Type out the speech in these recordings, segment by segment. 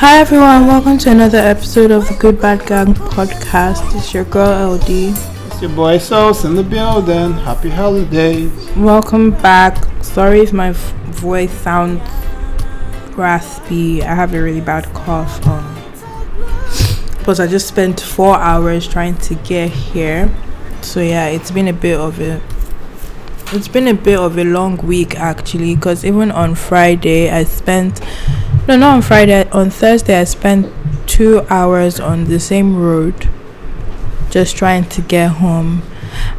Hi everyone, welcome to another episode of the Good Bad Gang podcast. It's your girl LD. It's your boy Sauce in the building. Happy holidays. Welcome back. Sorry if my voice sounds raspy. I have a really bad cough. Because I just spent 4 hours trying to get here. So yeah, it's been a bit of a long week actually, because even on Friday on Thursday I spent 2 hours on the same road just trying to get home,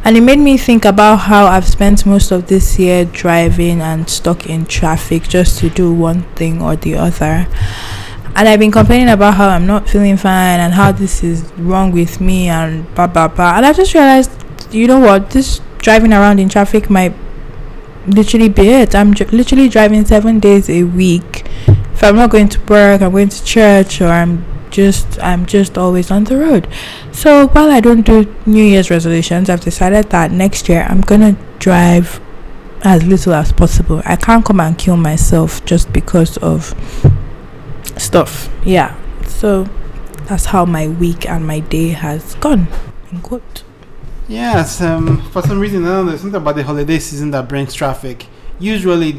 and it made me think about how I've spent most of this year driving and stuck in traffic just to do one thing or the other. And I've been complaining about how I'm not feeling fine and how this is wrong with me and blah blah blah, and I just realized, you know what, this driving around in traffic might literally be it. I'm literally driving 7 days a week. If I'm not going to work, I'm going to church, or I'm just always on the road. So while I don't do New Year's resolutions, I've decided that next year I'm gonna drive as little as possible. I can't come and kill myself just because of stuff. Yeah, so that's how my week and my day has gone, in quote. Yes, for some reason, I don't know, there's something about the holiday season that brings traffic. Usually,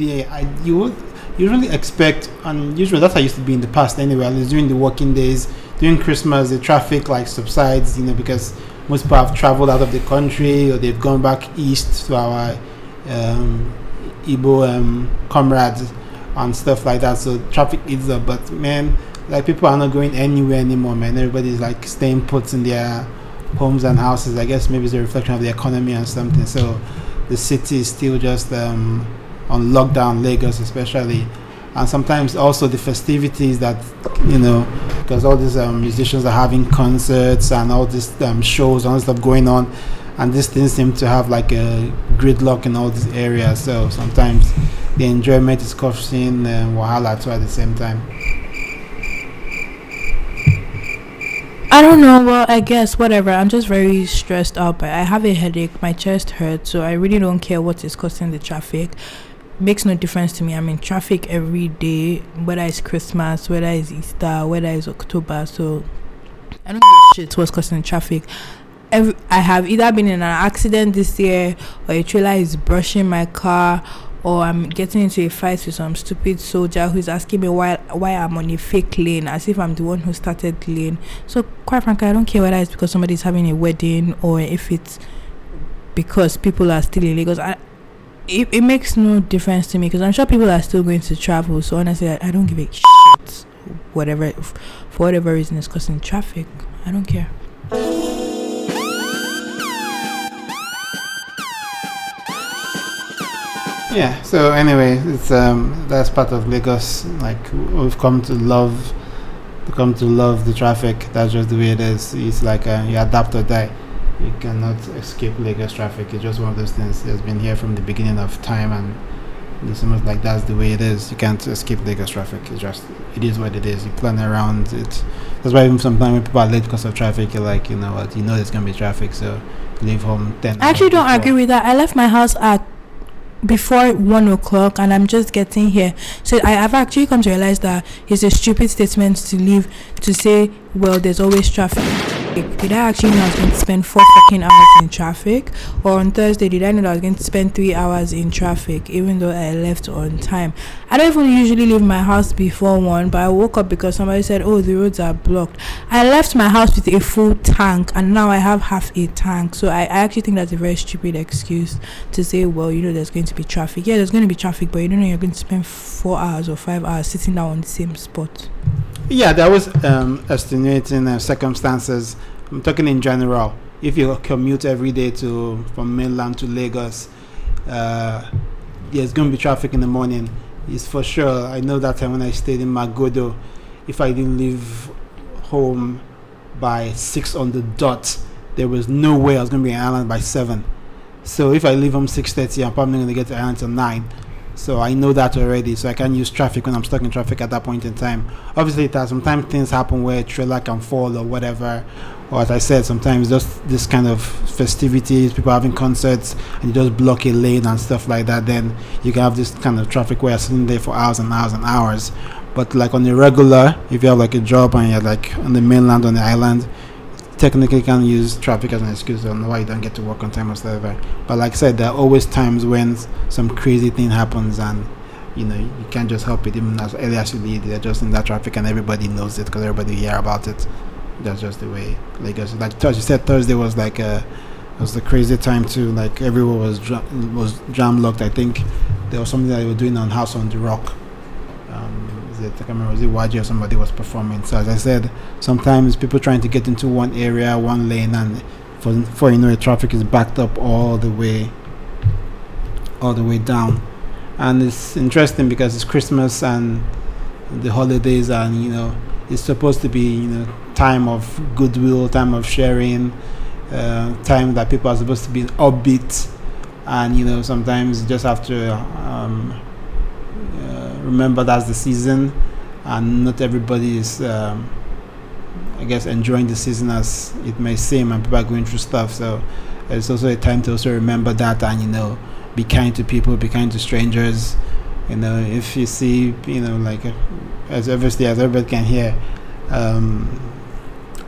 you would usually expect, and usually that's how it used to be in the past anyway, at least during the working days, during Christmas, the traffic like subsides, you know, because most people have traveled out of the country or they've gone back east to our Igbo comrades and stuff like that, so traffic eats up. But man, like people are not going anywhere anymore, man. Everybody's like staying put in their homes and houses. I guess maybe it's a reflection of the economy and something. So the city is still just on lockdown, Lagos especially, and sometimes also the festivities that, you know, because all these musicians are having concerts and all these shows and stuff going on, and these things seem to have like a gridlock in all these areas. So sometimes the enjoyment is causing wahala too at the same time. I don't know, well, I guess, whatever. I'm just very stressed out, but I have a headache, my chest hurts, so I really don't care what is causing the traffic. Makes no difference to me. I'm in traffic every day, whether it's Christmas, whether it's Easter, whether it's October, so I don't give a shit what's causing the traffic. I have either been in an accident this year, or a trailer is brushing my car, or I'm getting into a fight with some stupid soldier who's asking me why I'm on a fake lane, as if I'm the one who started the lane. So quite frankly, I don't care whether it's because somebody's having a wedding or if it's because people are still in Lagos. It makes no difference to me, because I'm sure people are still going to travel. So honestly, I don't give a shit for whatever reason is causing traffic. I don't care. Yeah, so anyway, it's that's part of Lagos. Like, we've come to love the traffic. That's just the way it is. It's like you adapt or die. You cannot escape Lagos traffic. It's just one of those things that's been here from the beginning of time, and it's almost like that's the way it is. You can't escape Lagos traffic. It is what it is. You plan around it. That's why even sometimes when people are late because of traffic, you're like, you know what, you know there's gonna be traffic, so leave home 10. I actually don't agree with that. I left my house at before 1 o'clock and I'm just getting here, so I have actually come to realize that it's a stupid statement to say well, there's always traffic. Did I actually know I was going to spend 4 fucking hours in traffic? Or on Thursday, did I know that I was going to spend 3 hours in traffic, even though I left on time? I don't even usually leave my house before 1, but I woke up because somebody said, oh, the roads are blocked. I left my house with a full tank, and now I have half a tank. So I actually think that's a very stupid excuse to say, well, you know, there's going to be traffic. Yeah, there's going to be traffic, but you don't know you're going to spend 4 hours or 5 hours sitting down on the same spot. Yeah, that was estimating circumstances. I'm talking in general. If you commute every day from mainland to Lagos, there's going to be traffic in the morning. It's for sure. I know that time when I stayed in Magodo, if I didn't leave home by 6 on the dot, there was no way I was going to be in Ireland by 7. So if I leave home 6:30, I'm probably going to get to Ireland till 9. So I know that already, so I can use traffic when I'm stuck in traffic at that point in time. Obviously, sometimes things happen where a trailer can fall or whatever, or as I said, sometimes just this kind of festivities, people having concerts, and you just block a lane and stuff like that, then you can have this kind of traffic where you're sitting there for hours and hours and hours. But like on the regular, if you have like a job and you're like on the mainland, on the island, technically can use traffic as an excuse on why you don't get to work on time or whatever. But like I said, there are always times when some crazy thing happens and you know you can't just help it. Even as early as you leave, they're just in that traffic and everybody knows it because everybody hear about it. That's just the way Lagos. Like you said, Thursday was like a was the crazy time too. Like everyone was jam locked. I think there was something that they were doing on House on the Rock. I can't remember, was it YG or somebody was performing. So as I said, sometimes people trying to get into one area, one lane, and for you know, the traffic is backed up all the way down. And it's interesting because it's Christmas and the holidays, and you know, it's supposed to be, you know, time of goodwill, time of sharing, time that people are supposed to be upbeat. And you know, sometimes you just have to remember that's the season, and not everybody is I guess enjoying the season as it may seem, and people are going through stuff. So it's also a time to also remember that, and you know, be kind to people, be kind to strangers. You know, if you see, you know, like as obviously as everybody can hear,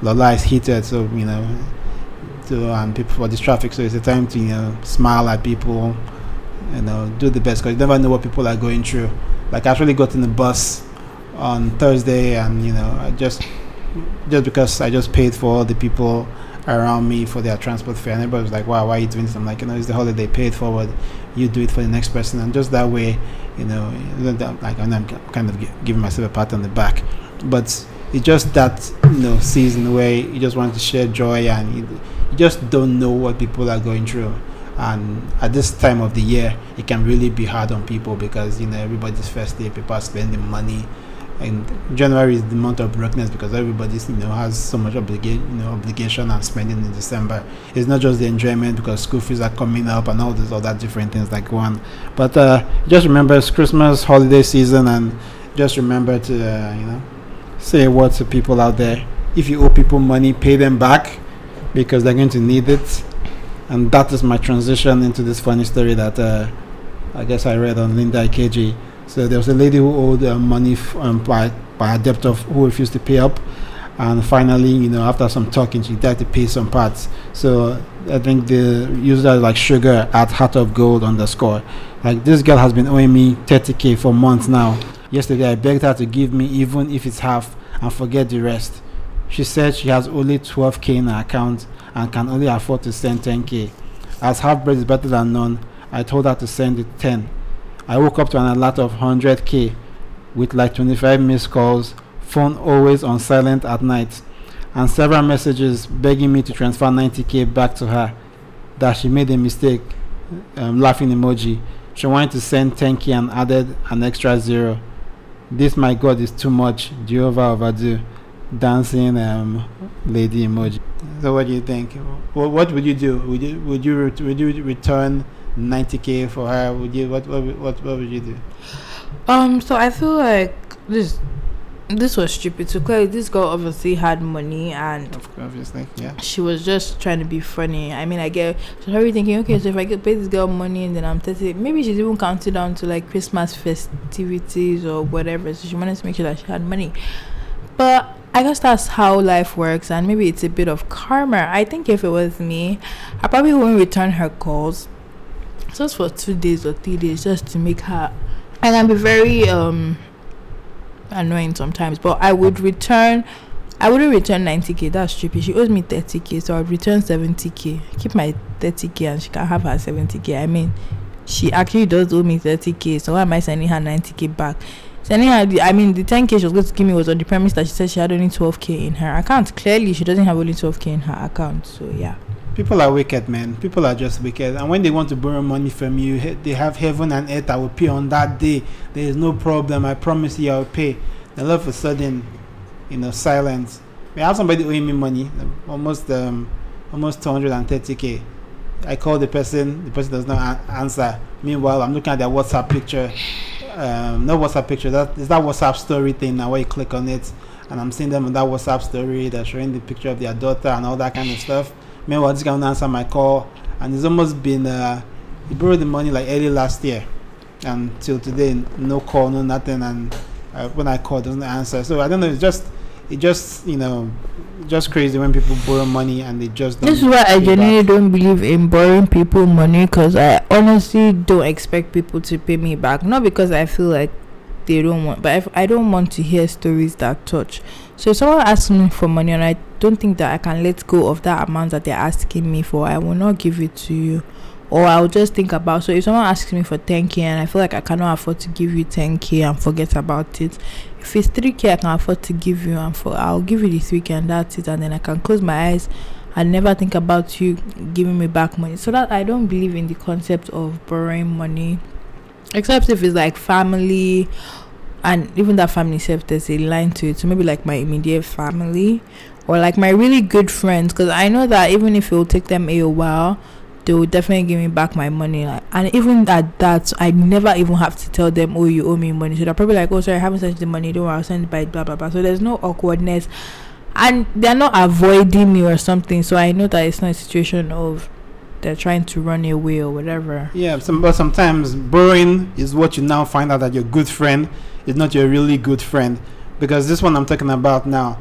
Lola is heated, so you know, and people for this traffic, so it's a time to, you know, smile at people, you know, do the best, because you never know what people are going through. Like I actually got in the bus on Thursday, and you know, I just because I just paid for all the people around me for their transport fare, and everybody was like, wow, why are you doing this? I'm like, you know, it's the holiday, pay it forward, you do it for the next person. And just that way, you know, like, and I'm kind of giving myself a pat on the back, but it's just that, you know, season where you just want to share joy, and you just don't know what people are going through. And at this time of the year, it can really be hard on people because, you know, everybody's festive, people are spending money, and January is the month of brokenness because everybody's, you know, has so much obligation and spending in December. It's not just the enjoyment because school fees are coming up and all these other different things that go on. But just remember, it's Christmas holiday season, and just remember to, you know, say a word to people out there. If you owe people money, pay them back because they're going to need it. And that is my transition into this funny story that I guess I read on Linda Ikeji. So there was a lady who owed money by a debt of who refused to pay up, and finally, you know, after some talking, she tried to pay some parts. So I think the user is like Sugar at heartofgold_. Like, this girl has been owing me 30k for months now. Yesterday I begged her to give me even if it's half and forget the rest. She said she has only 12k in her account and can only afford to send 10k. As half bread is better than none, I told her to send it 10. I woke up to an alert of 100k with like 25 missed calls, phone always on silent at night, and several messages begging me to transfer 90k back to her, that she made a mistake, laughing emoji. She wanted to send 10k and added an extra 0. This, my God, is too much. Jehovah overdue. Dancing lady emoji. So what do you think? What would you do? Would you return 90k for her? Would you what would you do? So I feel like this was stupid. So clearly this girl obviously had money, and obviously, yeah, she was just trying to be funny. I mean, I get she's probably thinking, okay, so if I get pay this girl money and then I'm 30, maybe she's even counting down to like Christmas festivities or whatever. So she wanted to make sure that she had money. But I guess that's how life works, and maybe it's a bit of karma. I think if it was me, I probably wouldn't return her calls just for 2 days or 3 days, just to make her. I can be very annoying sometimes, but I wouldn't return 90k. That's stupid. She owes me 30k, so I would return 70k. Keep my 30k, and she can have her 70k. I mean, she actually does owe me 30k, so why am I sending her 90k back? Sending her the 10k she was going to give me was on the premise that she said she had only 12k in her account. Clearly she doesn't have only 12k in her account. So yeah, people are wicked, man. People are just wicked, and when they want to borrow money from you, they have heaven and earth. I will pay on that day, there is no problem, I promise you, I'll pay. And all of a sudden, you know, silence. I have somebody owing me money, almost 230k. I call the person does not answer. Meanwhile, I'm looking at their WhatsApp picture. No WhatsApp picture, that is that WhatsApp story thing now where you click on it, and I'm seeing them on that WhatsApp story. They're showing the picture of their daughter and all that kind of stuff. Meanwhile, this guy won't answer my call, and it's almost been he borrowed the money like early last year, and till today, no call, no nothing. And when I call, doesn't answer. So I don't know. It's just you know, just crazy when people borrow money and they just don't. This is why I genuinely don't believe in borrowing people money, because I honestly don't expect people to pay me back. Not because I feel like they don't want, but I don't want to hear stories that touch. So if someone asks me for money and I don't think that I can let go of that amount that they're asking me for, I will not give it to you, or I'll just think about. So if someone asks me for 10k and I feel like I cannot afford to give you 10k and forget about it. If it's 3k I can afford to give you, and I'll give you the 3k and that's it, and then I can close my eyes and never think about you giving me back money. So that I don't believe in the concept of borrowing money, except if it's like family, and even that family self, there's a line to it. So maybe like my immediate family or like my really good friends, because I know that even if it will take them a while, they will definitely give me back my money. And even at that, I never even have to tell them, oh, you owe me money. So they're probably like, oh, sorry, I haven't sent the money, don't worry, I'll send it by blah blah blah. So there's no awkwardness, and they're not avoiding me or something. So I know that it's not a situation of they're trying to run away or whatever. Yeah, but sometimes borrowing is what you now find out that your good friend is not your really good friend. Because this one I'm talking about now,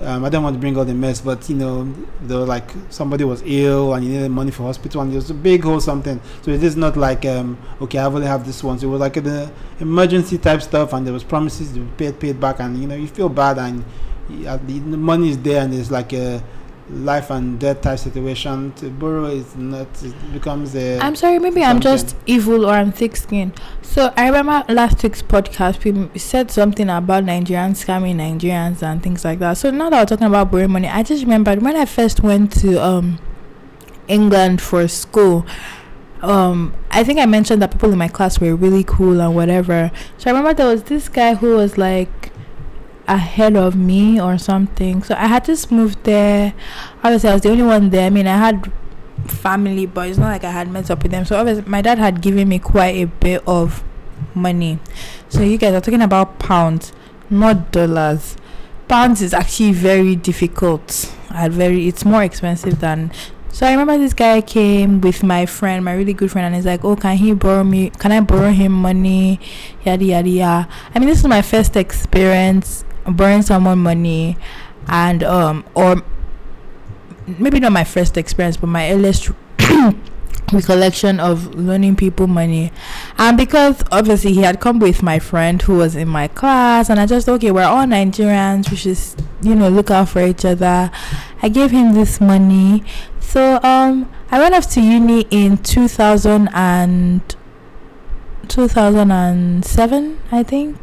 I don't want to bring all the mess, but you know, there was like somebody was ill and you needed money for hospital and there was a big hole something. So it is not like okay, I only have this one. So it was like the emergency type stuff, and there was promises to pay it back, and you know, you feel bad, and the money is there, and it's like a life and death type situation. To borrow is not, it becomes a, I'm sorry, maybe something. I'm just evil or I'm thick skinned. So I remember last week's podcast we said something about Nigerians scamming Nigerians and things like that. So now that we're talking about borrowing money, I just remembered when I first went to England for school. I think I mentioned that people in my class were really cool and whatever. So I remember there was this guy who was like ahead of me or something. So I had just moved there. Obviously I was the only one there. I mean, I had family, but it's not like I had met up with them. So obviously my dad had given me quite a bit of money. So you guys are talking about pounds, not dollars. Pounds is actually very difficult and it's more expensive than. So I remember this guy came with my friend, my really good friend, and he's like, oh, can I borrow him money, yada yada yada. I mean, this is my first experience borrowing someone money, and or maybe not my first experience, but my earliest recollection of loaning people money. And because obviously he had come with my friend who was in my class, and I just, okay, we're all Nigerians, we should, you know, look out for each other. I gave him this money. So I went off to uni in 2007, I think.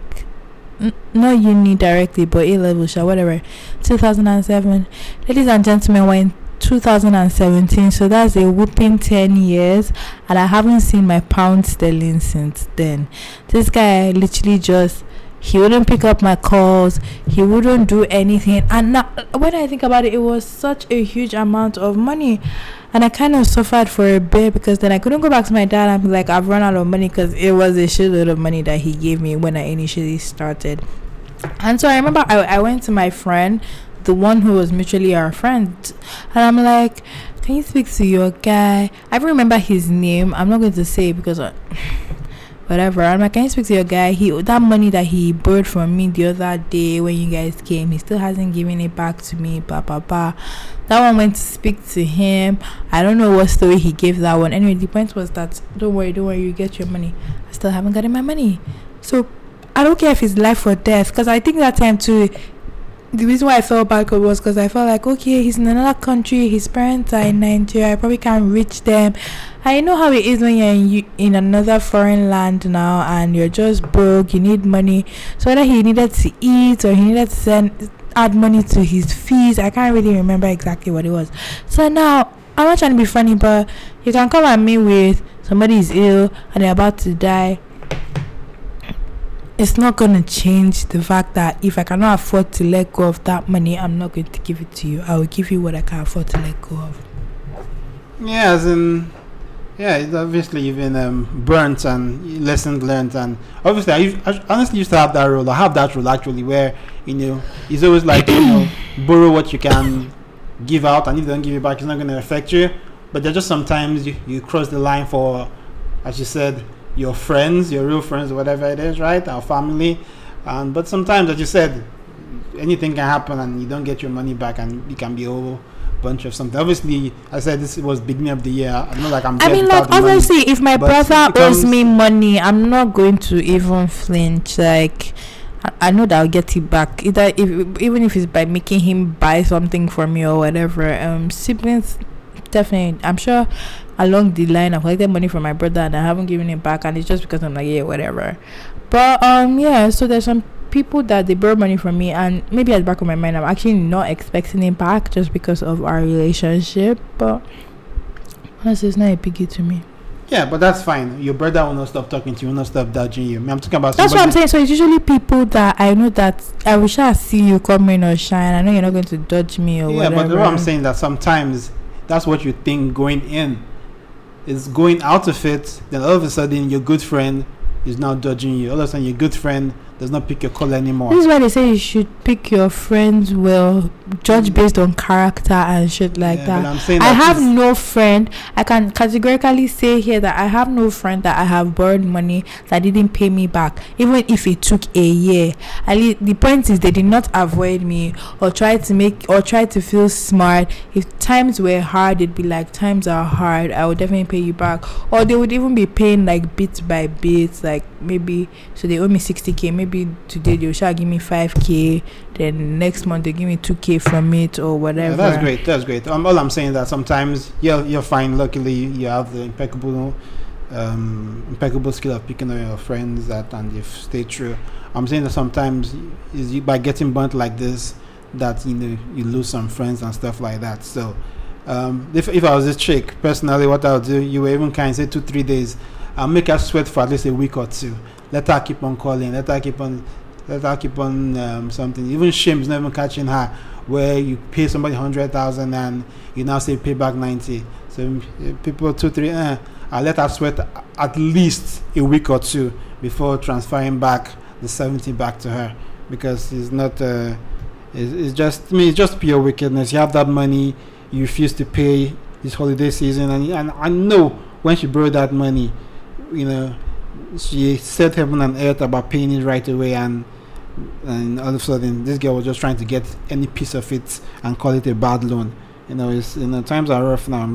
Not uni directly, but A-level, whatever. 2007. Ladies and gentlemen, we're in 2017, so that's a whooping 10 years, and I haven't seen my pound sterling since then. This guy literally just, he wouldn't pick up my calls, he wouldn't do anything. And now, when I think about it, it was such a huge amount of money, and I kind of suffered for a bit, because then I couldn't go back to my dad and be like, I've run out of money, because it was a shitload of money that he gave me when I initially started. And so I remember I went to my friend, the one who was mutually our friend, and I'm like, can you speak to your guy? I remember his name, I'm not going to say it because whatever. I'm like, can you speak to your guy? That money that he borrowed from me the other day when you guys came, he still hasn't given it back to me, blah blah blah. That one went to speak to him. I don't know what story he gave that one. Anyway, the point was that don't worry, you get your money. I still haven't gotten my money. So I don't care if it's life or death, because I think that time too, the reason why I felt bad was because I felt like, okay, he's in another country, his parents are in Nigeria, I probably can't reach them. I know how it is when you're in another foreign land now and you're just broke, you need money. So whether he needed to eat or he needed to add money to his fees, I can't really remember exactly what it was. So now, I'm not trying to be funny, but you can come at me with somebody's ill and they're about to die. It's not going to change the fact that if I cannot afford to let go of that money, I'm not going to give it to you. I will give you what I can afford to let go of. Yeah, it's obviously even burnt and lessons learned. And obviously, I honestly used to have that rule. I have that rule, actually, where, you know, it's always like, you know, borrow what you can give out, and if they don't give it back, it's not going to affect you. But there are just sometimes you cross the line for, as you said, your friends, your real friends, whatever it is, right? Our family, But sometimes, as you said, anything can happen and you don't get your money back, and it can be a whole bunch of something. Obviously, I said this was beginning of the year. I'm not like I'm. I mean, like obviously, money, if my brother owes me money, I'm not going to even flinch. Like, I know that I'll get it back. Even if it's by making him buy something for me or whatever. Siblings, definitely. I'm sure along the line I've collected money from my brother and I haven't given it back, and it's just because I'm like, yeah, whatever. But yeah. So there's some people that they borrow money from me, and maybe at the back of my mind I'm actually not expecting it back just because of our relationship. But it's not a biggie to me. Yeah, but that's fine. Your brother will not stop talking to you, will not stop dodging you. I mean, I'm talking about that's what I'm saying. So it's usually people that I know that I wish I see you come in or shine. I know you're not going to dodge me or whatever. Yeah, but what I'm saying that sometimes that's what you think going in. It's going out of it, then all of a sudden your good friend is now dodging you. All of a sudden your good friend does not pick your call anymore. This is why they say you should pick your friends well, judge based on character and shit like that. I'm saying that I have no friend. I can categorically say here that I have no friend that I have borrowed money that didn't pay me back, even if it took a year. At least the point is they did not avoid me or try to feel smart. If times were hard, they'd be like, times are hard, I will definitely pay you back. Or they would even be paying like bit by bit, like maybe so they owe me 60k. Maybe today they shall give me 5k, then next month they give me 2k from it or whatever. Yeah, that's great. All I'm saying is that sometimes you're fine. Luckily you have the impeccable skill of picking up your friends and they've stayed true. I'm saying that sometimes is you by getting burnt like this that you lose some friends and stuff like that. So if I was this chick, personally what I'll do, you were even kind, say 2-3 days, I'll make her sweat for at least a week or two. Let her keep on calling. Let her keep on something. Even shame is not even catching her. Where you pay somebody 100,000 and you now say pay back 90. So people 2-3. I let her sweat at least a week or two before transferring back the 70 back to her, because it's not. It's just. I mean, it's just pure wickedness. You have that money. You refuse to pay this holiday season, and I know when she borrowed that money, she said heaven and earth about paying it right away, and all of a sudden this girl was just trying to get any piece of it and call it a bad loan. It's times are rough now.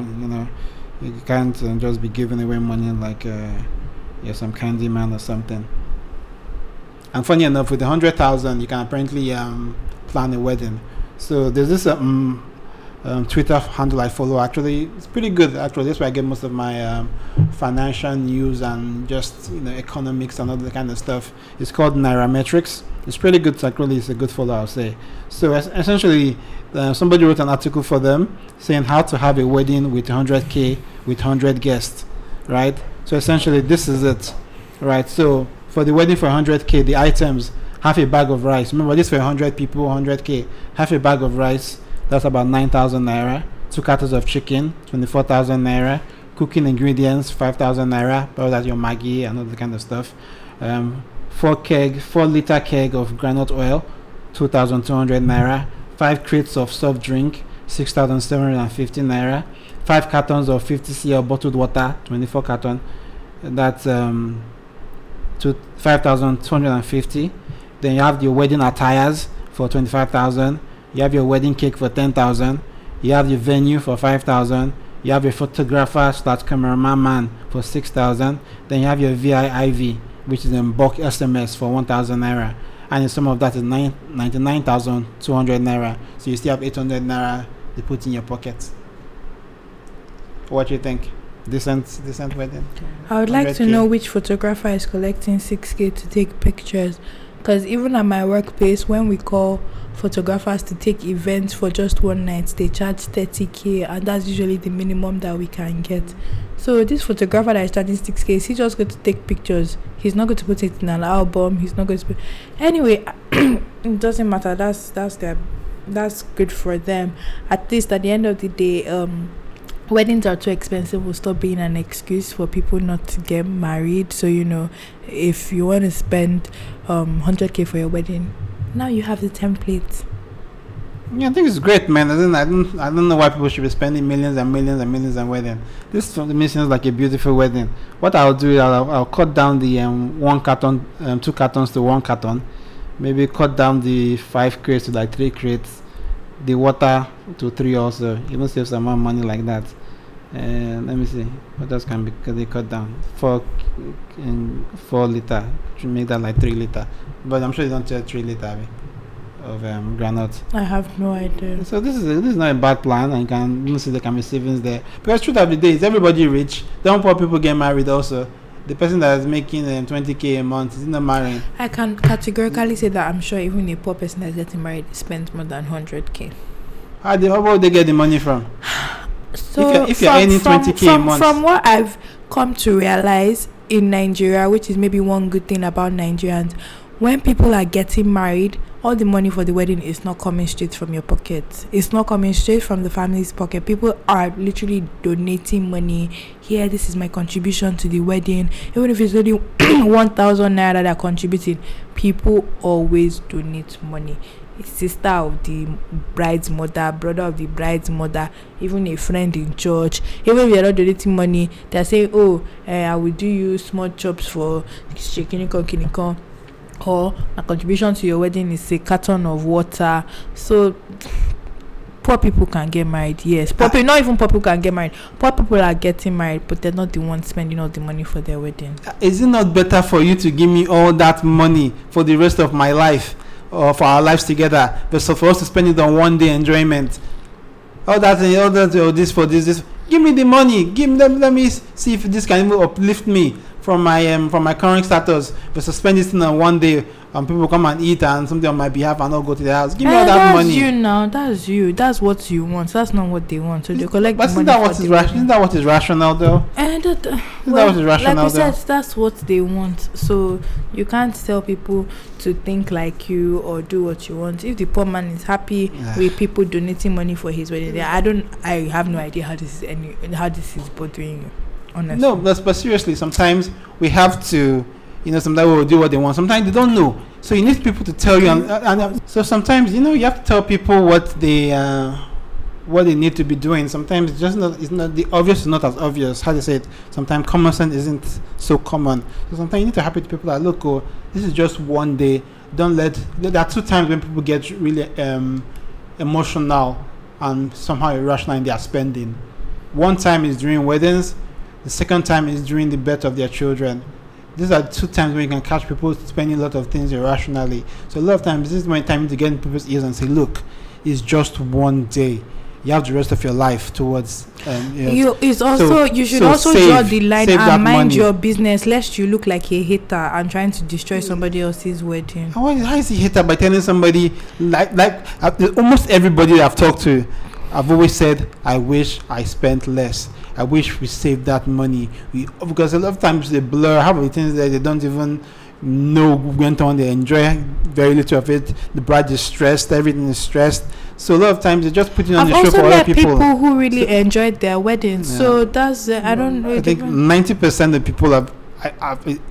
You can't just be giving away money like some candy man or something. And funny enough, with 100,000 you can apparently plan a wedding. So there's this Twitter handle I follow. Actually, it's pretty good. Actually, that's where I get most of my financial news and just economics and all that kind of stuff. It's called Naira Metrics. It's pretty good. Actually, it's a good follow, I'll say. So essentially, somebody wrote an article for them saying how to have a wedding with 100k with 100 guests, right? So essentially, this is it, right? So for the wedding for 100k, the items: half a bag of rice. Remember, this for 100 people, 100k. Half a bag of rice. That's about 9,000 naira. 2 cartons of chicken, 24,000 naira. Cooking ingredients, 5,000 naira. But that's your Maggi and all that kind of stuff. 4-liter keg of granite oil, 2,200 naira. 5 crates of soft drink, 6,750 naira. 5 cartons of 50cl bottled water, 24 carton. That's 5,250. Then you have your wedding attires for 25,000. You have your wedding cake for 10,000. You have your venue for 5,000. You have your photographer/cameraman for 6,000. Then you have your VIIV, which is in bulk SMS for 1,000 naira, and the sum of that is 99,200 naira. So you still have 800 naira to put in your pocket. What do you think? Decent wedding. I would like to know which photographer is collecting 6k to take pictures. Because even at my workplace, when we call photographers to take events for just one night, they charge 30k, and that's usually the minimum that we can get. So this photographer that is charging 6k, is he just going to take pictures? He's not going to put it in an album. He's not going to put... Anyway, it doesn't matter. That's good for them. At least at the end of the day, weddings are too expensive will stop being an excuse for people not to get married. So if you want to spend 100k for your wedding, now you have the template. Yeah, I think it's great, man. I don't know why people should be spending millions and millions and millions on wedding. This to me seems like a beautiful wedding. What I'll do is I'll cut down the 2 cartons to 1 carton. maybe cut down the 5 crates to like 3 crates, the water to 3 also, even save some more money like that. And let me see what else can be cut down. 4 liter, to make that like 3 liter. But I'm sure you don't tell 3 liter of granite. I have no idea. So this is not a bad plan, and you can see there can be savings there. Because truth of the day is everybody rich. Don't poor people get married also. The person that is making 20K a month is not marrying. I can categorically say that I'm sure even a poor person that's getting married spends more than 100K. How would they get the money from? So if you're earning 20K a month. From what I've come to realize in Nigeria, which is maybe one good thing about Nigerians, when people are getting married, all the money for the wedding is not coming straight from your pocket. It's not coming straight from the family's pocket. People are literally donating money. Here, this is my contribution to the wedding. Even if it's only 1,000 Naira that are contributing, people always donate money. Sister of the bride's mother, brother of the bride's mother, even a friend in church. Even if you're not donating money, they're saying, I will do you small chops for kiniko, or a contribution to your wedding is a carton of water. So poor people can get married. Yes, not even poor people can get married. Poor people are getting married, but they're not the ones spending all the money for their wedding. Is it not better for you to give me all that money for the rest of my life, or for our lives together, but so for us to spend it on one day enjoyment, all that, give me the money, let me see if this can even uplift me from my current status, but so spend this thing on one day, and people come and eat and something on my behalf and I'll go to their house. Give me all that money. That's you, that's what you want, that's not what they want, so they collect the money. Isn't that what is rational though? Like I said, that's what they want, so you can't tell people to think like you or do what you want. If the poor man is happy with people donating money for his wedding, I have no idea how this is bothering you. Honestly. No, but seriously, sometimes we have to, sometimes we will do what they want. Sometimes they don't know, so you need people to tell you. And so sometimes, you have to tell people what they need to be doing. Sometimes it's not the obvious is not as obvious. How they say it. Sometimes common sense isn't so common. So sometimes you need to happy to people that look, this is just one day. Don't let. There are 2 times when people get really emotional and somehow irrational in their spending. One time is during weddings. The second time is during the birth of their children. These are 2 times when you can catch people spending a lot of things irrationally. So a lot of times, this is my time to get in people's ears and say, look, it's just one day. You have the rest of your life towards... draw the line and mind your business, lest you look like a hater and trying to destroy somebody else's wedding. How is he hater by telling somebody... like almost everybody I've talked to, I've always said, I wish I spent less. I wish we saved that money. Because a lot of times they blur. Half of the things that they don't even know went on. They enjoy very little of it. The bride is stressed. Everything is stressed. So a lot of times they're just putting on the show for other people. I've also met people who really enjoyed their weddings. Yeah. So that's I don't know. I think 90% of people have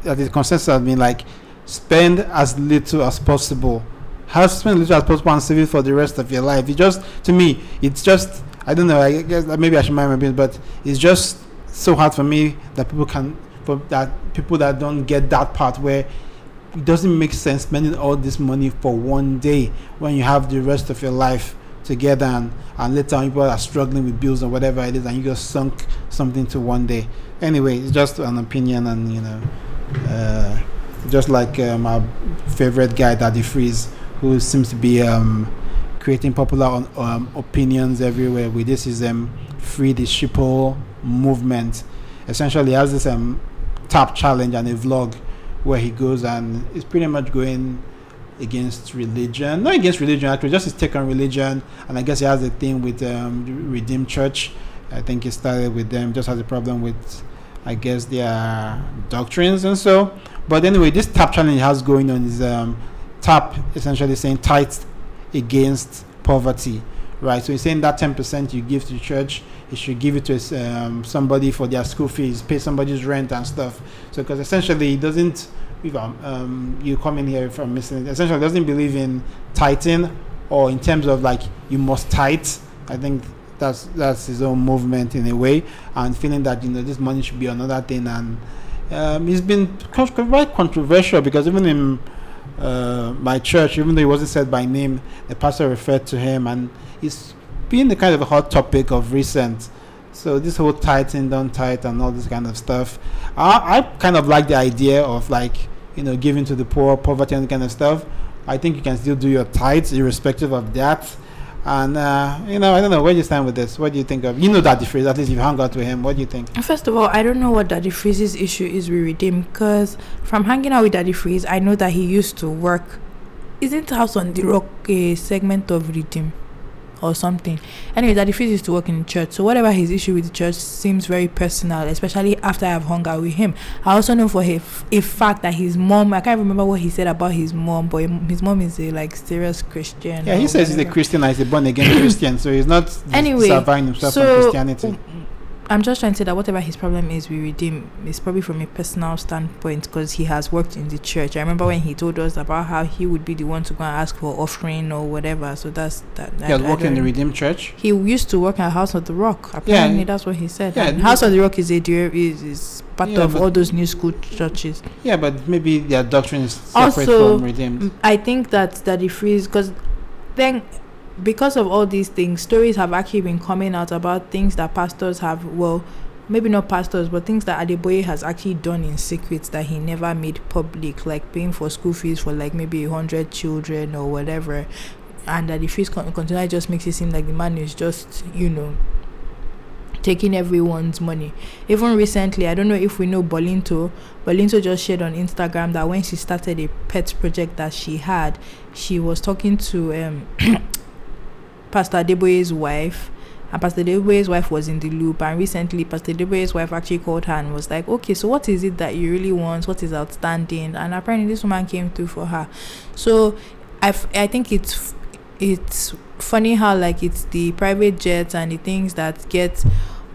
the consensus has been like, spend as little as possible. Have spend as little as possible and save it for the rest of your life. To me, it's just. I don't know. I guess maybe I should mind my business, but it's just so hard for me that people that don't get that part where it doesn't make sense spending all this money for one day when you have the rest of your life together, and later on people are struggling with bills or whatever it is, and you just sunk something to one day. Anyway, it's just an opinion, and just like my favorite guy, Daddy Freeze, who seems to be creating popular opinions everywhere with this is free the sheeple movement. Essentially, he has this tap challenge and a vlog where he goes and is pretty much going against religion. Not against religion, actually, just his take on religion. And I guess he has a thing with Redeemed Church. I think he started with them, just has a problem with, I guess, their doctrines and so. But anyway, this tap challenge he has going on is tap, essentially saying tithes against poverty, right? So he's saying that 10% you give to the church, you should give it to somebody for their school fees, pay somebody's rent and stuff. So because essentially it doesn't, you come in here from missing, essentially doesn't believe in tithing, or in terms of like you must tithe. I think that's his own movement in a way, and feeling that this money should be another thing. And he's been quite controversial, because even in my church, even though he wasn't said by name, the pastor referred to him, and it's been the kind of a hot topic of recent. So this whole tighten, don't tight, and all this kind of stuff. I kind of like the idea of, like, you know, giving to the poor, poverty, and that kind of stuff. I think you can still do your tithes irrespective of that. And, you know, I don't know. Where do you stand with this? What do you think of? You know Daddy Freeze. At least you've hung out with him. What do you think? First of all, I don't know what Daddy Freeze's issue is with Redeemed, because from hanging out with Daddy Freeze, I know that he used to work. Isn't House on the Rock a segment of Redeemed or something? Anyway, Daddy Freeze used to work in church. So whatever his issue with the church seems very personal, especially after I've hung out with him. I also know for a fact that his mom, I can't remember what he said about his mom, but his mom is a serious Christian. Yeah, he says whatever. He's a Christian, he's a born-again Christian, so he's not surviving himself from Christianity. I'm just trying to say that whatever his problem is with Redeemed is probably from a personal standpoint, because he has worked in the church. I remember when he told us about how he would be the one to go and ask for offering or whatever. So that's that. He has worked in the Redeemed Church. He used to work at House of the Rock. Apparently, that's what he said. Yeah, House of the Rock is part of all those new school churches. Yeah, but maybe their doctrine is separate from Redeemed. I think that Daddy Freeze, because of all these things, stories have actually been coming out about things that pastors have, well, maybe not pastors, but things that Adeboye has actually done in secret that he never made public, like paying for school fees for maybe 100 children or whatever, and that the fees continually just makes it seem like the man is just, taking everyone's money. Even recently, I don't know if we know Bolinto just shared on Instagram that when she started a pet project that she had, she was talking to Pastor Adeboye's wife, and Pastor Adeboye's wife was in the loop, and recently Pastor Adeboye's wife actually called her and was like, okay, so what is it that you really want, what is outstanding? And apparently this woman came through for her. So I think it's funny how it's the private jets and the things that get,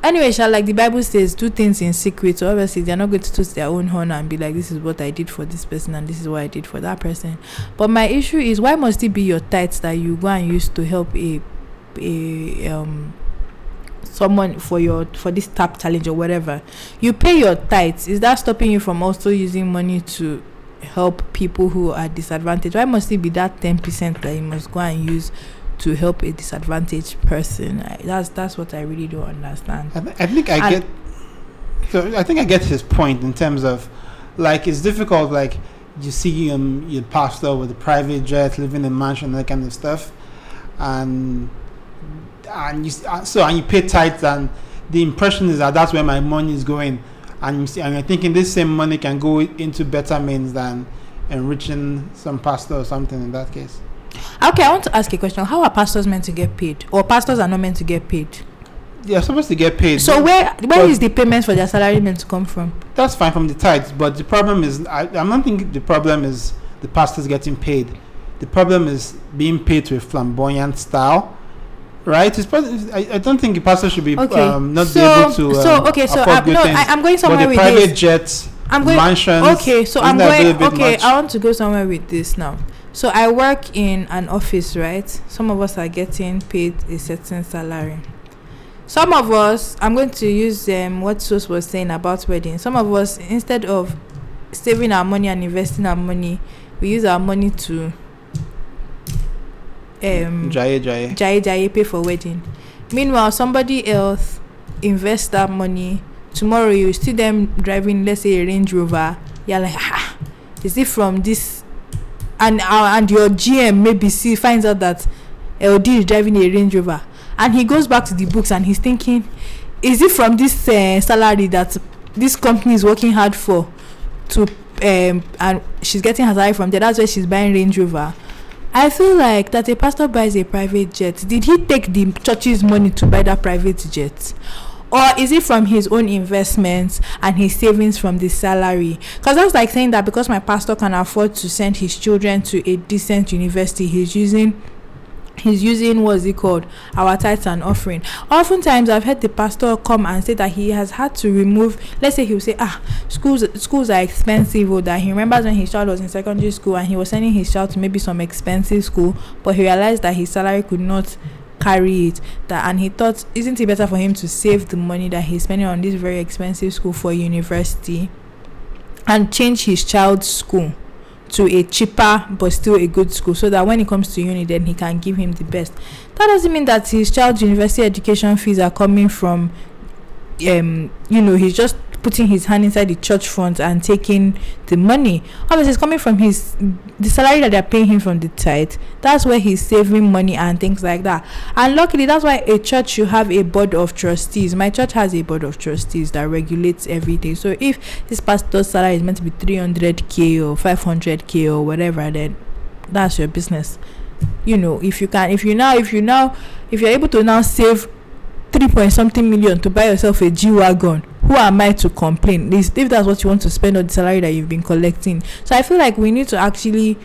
anyway, the Bible says, do things in secret. So obviously they're not going to toot their own horn and be like, this is what I did for this person and this is what I did for that person. But my issue is, why must it be your tithes that you go and use to help someone for this tap challenge or whatever? You pay your tithes. Is that stopping you from also using money to help people who are disadvantaged? Why must it be that 10% that you must go and use to help a disadvantaged person? That's what I really don't understand. I think I get his point in terms of, it's difficult. You see your pastor with a private jet, living in a mansion, that kind of stuff, and you pay tithes, and the impression is that that's where my money is going, and you're thinking this same money can go into better means than enriching some pastor or something in that case. Okay, I want to ask a question. How are pastors meant to get paid? Or pastors are not meant to get paid? They're supposed to get paid. So where is the payment for their salary meant to come from? That's fine, from the tithes. But the problem is, I'm not thinking the problem is the pastors getting paid. The problem is being paid to a flamboyant style. Right? I don't think the pastor should be I'm going somewhere with this. Private jets, mansions. Okay, so I'm going. Okay, much? I want to go somewhere with this now. So I work in an office, right? Some of us are getting paid a certain salary. Some of us, I'm going to use what Sos was saying about weddings. Some of us, instead of saving our money and investing our money, we use our money to jaye pay for wedding. Meanwhile, somebody else invests that money. Tomorrow you see them driving, let's say, a Range Rover. You're like, is it from this? And your GM maybe finds out that LD is driving a Range Rover, and he goes back to the books and he's thinking, is it from this salary that this company is working hard for and she's getting her salary from there? That's why she's buying Range Rover. I feel like that a pastor buys a private jet. Did he take the church's money to buy that private jet? Or is it from his own investments and his savings from the salary? Because that's like saying that because my pastor can afford to send his children to a decent university, he's using our tithes and offering. Oftentimes I've heard the pastor come and say that he has had to remove, let's say he'll say, schools are expensive, or that he remembers when his child was in secondary school and he was sending his child to maybe some expensive school, but he realized that his salary could not carry it, and he thought, isn't it better for him to save the money that he's spending on this very expensive school for university and change his child's school to a cheaper but still a good school, so that when he comes to uni, then he can give him the best. That doesn't mean that his child's university education fees are coming from he's just putting his hand inside the church fund and taking the money. Obviously, it's coming from the salary that they're paying him from the tithe. That's where he's saving money and things like that. And luckily, that's why a church should have a board of trustees. My church has a board of trustees that regulates everything. So if this pastor's salary is meant to be 300k or 500k or whatever, then that's your business. If you're able to now save 3 point something million to buy yourself a G-Wagon, who am I to complain? If that's what you want to spend on the salary that you've been collecting. So I feel like we need to actually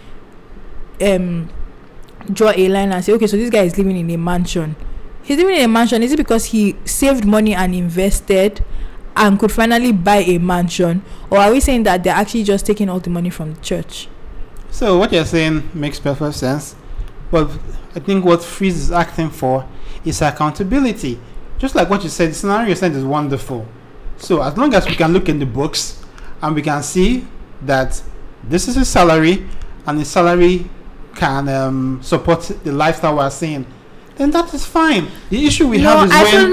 draw a line and say, okay, so this guy is living in a mansion. He's living in a mansion. Is it because he saved money and invested and could finally buy a mansion? Or are we saying that they're actually just taking all the money from the church? So what you're saying makes perfect sense. But I think what Freeze is acting for is accountability. Just like what you said, the scenario you said is wonderful. So as long as we can look in the books and we can see that this is his salary and his salary can support the lifestyle we're seeing, then that is fine. The issue we have is here's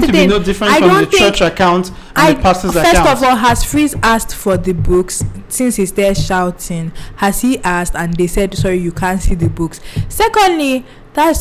the thing. No difference I from don't the think church account and the pastor's first account. First of all, has Freeze asked for the books since he's there shouting? Has he asked and they said, sorry, you can't see the books? Secondly, That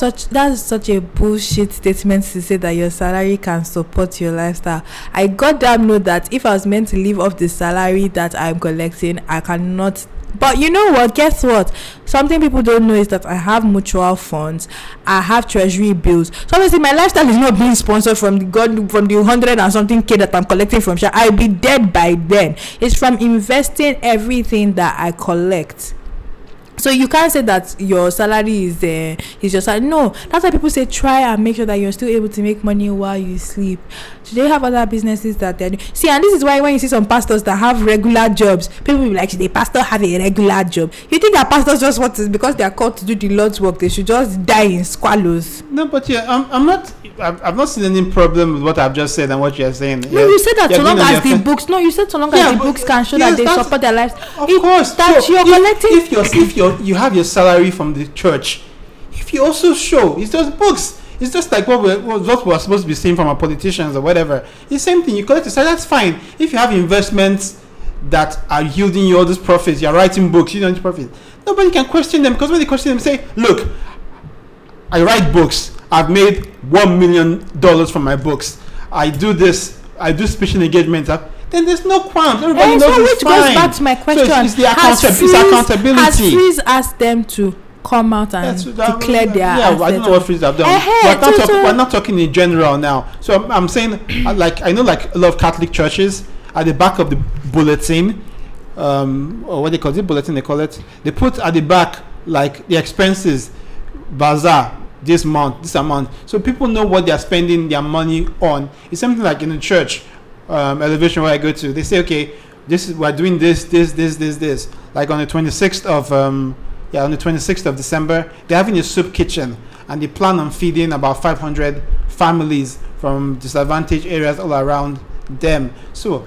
is such a bullshit statement to say that your salary can support your lifestyle. I goddamn know that if I was meant to live off the salary that I'm collecting, I cannot. But you know what? Guess what? Something people don't know is that I have mutual funds. I have treasury bills. So obviously, my lifestyle is not being sponsored from the 100 and something K that I'm collecting from. I'll be dead by then. It's from investing everything that I collect. So you can't say that your salary is your salary. No, that's why people say try and make sure that you're still able to make money while you sleep. So they have other businesses that they're doing. See, and this is why when you see some pastors that have regular jobs, people will be like, the pastor have a regular job. You think that pastors just want to, because they are called to do the Lord's work, they should just die in squalors? No, but yeah, I've not seen any problem with what I've just said and what you're saying. No, you said that so long as the books. No, you said so long as the books can show that they support their lives. Of course. That so you're collecting. You have your salary from the church. If you also show, it's just books. It's just like what we're supposed to be seeing from our politicians or whatever. It's the same thing. You collect your salary, that's fine. If you have investments that are yielding you all these profits, you're writing books, you don't need profit. Nobody can question them, because when they question them, say, look, I write books. I've made $1 million from my books. I do this. I do speech and engagement. Then there's no qualms. Everybody knows it's fine. Which goes back to my question. So it's accountability. Has Freeze asked them to come out and declare their assets? I don't know what Freeze have done. We're not talking in general now. So I'm saying, I know a lot of Catholic churches, at the back of the bulletin, or what they call it, bulletin they call it, they put at the back, like, the expenses, bazaar, this amount, so people know what they're spending their money on. It's something like in the church, Elevation, where I go to, they say, okay, we're doing this. Like on the 26th of December, they're having a soup kitchen, and they plan on feeding about 500 families from disadvantaged areas all around them. So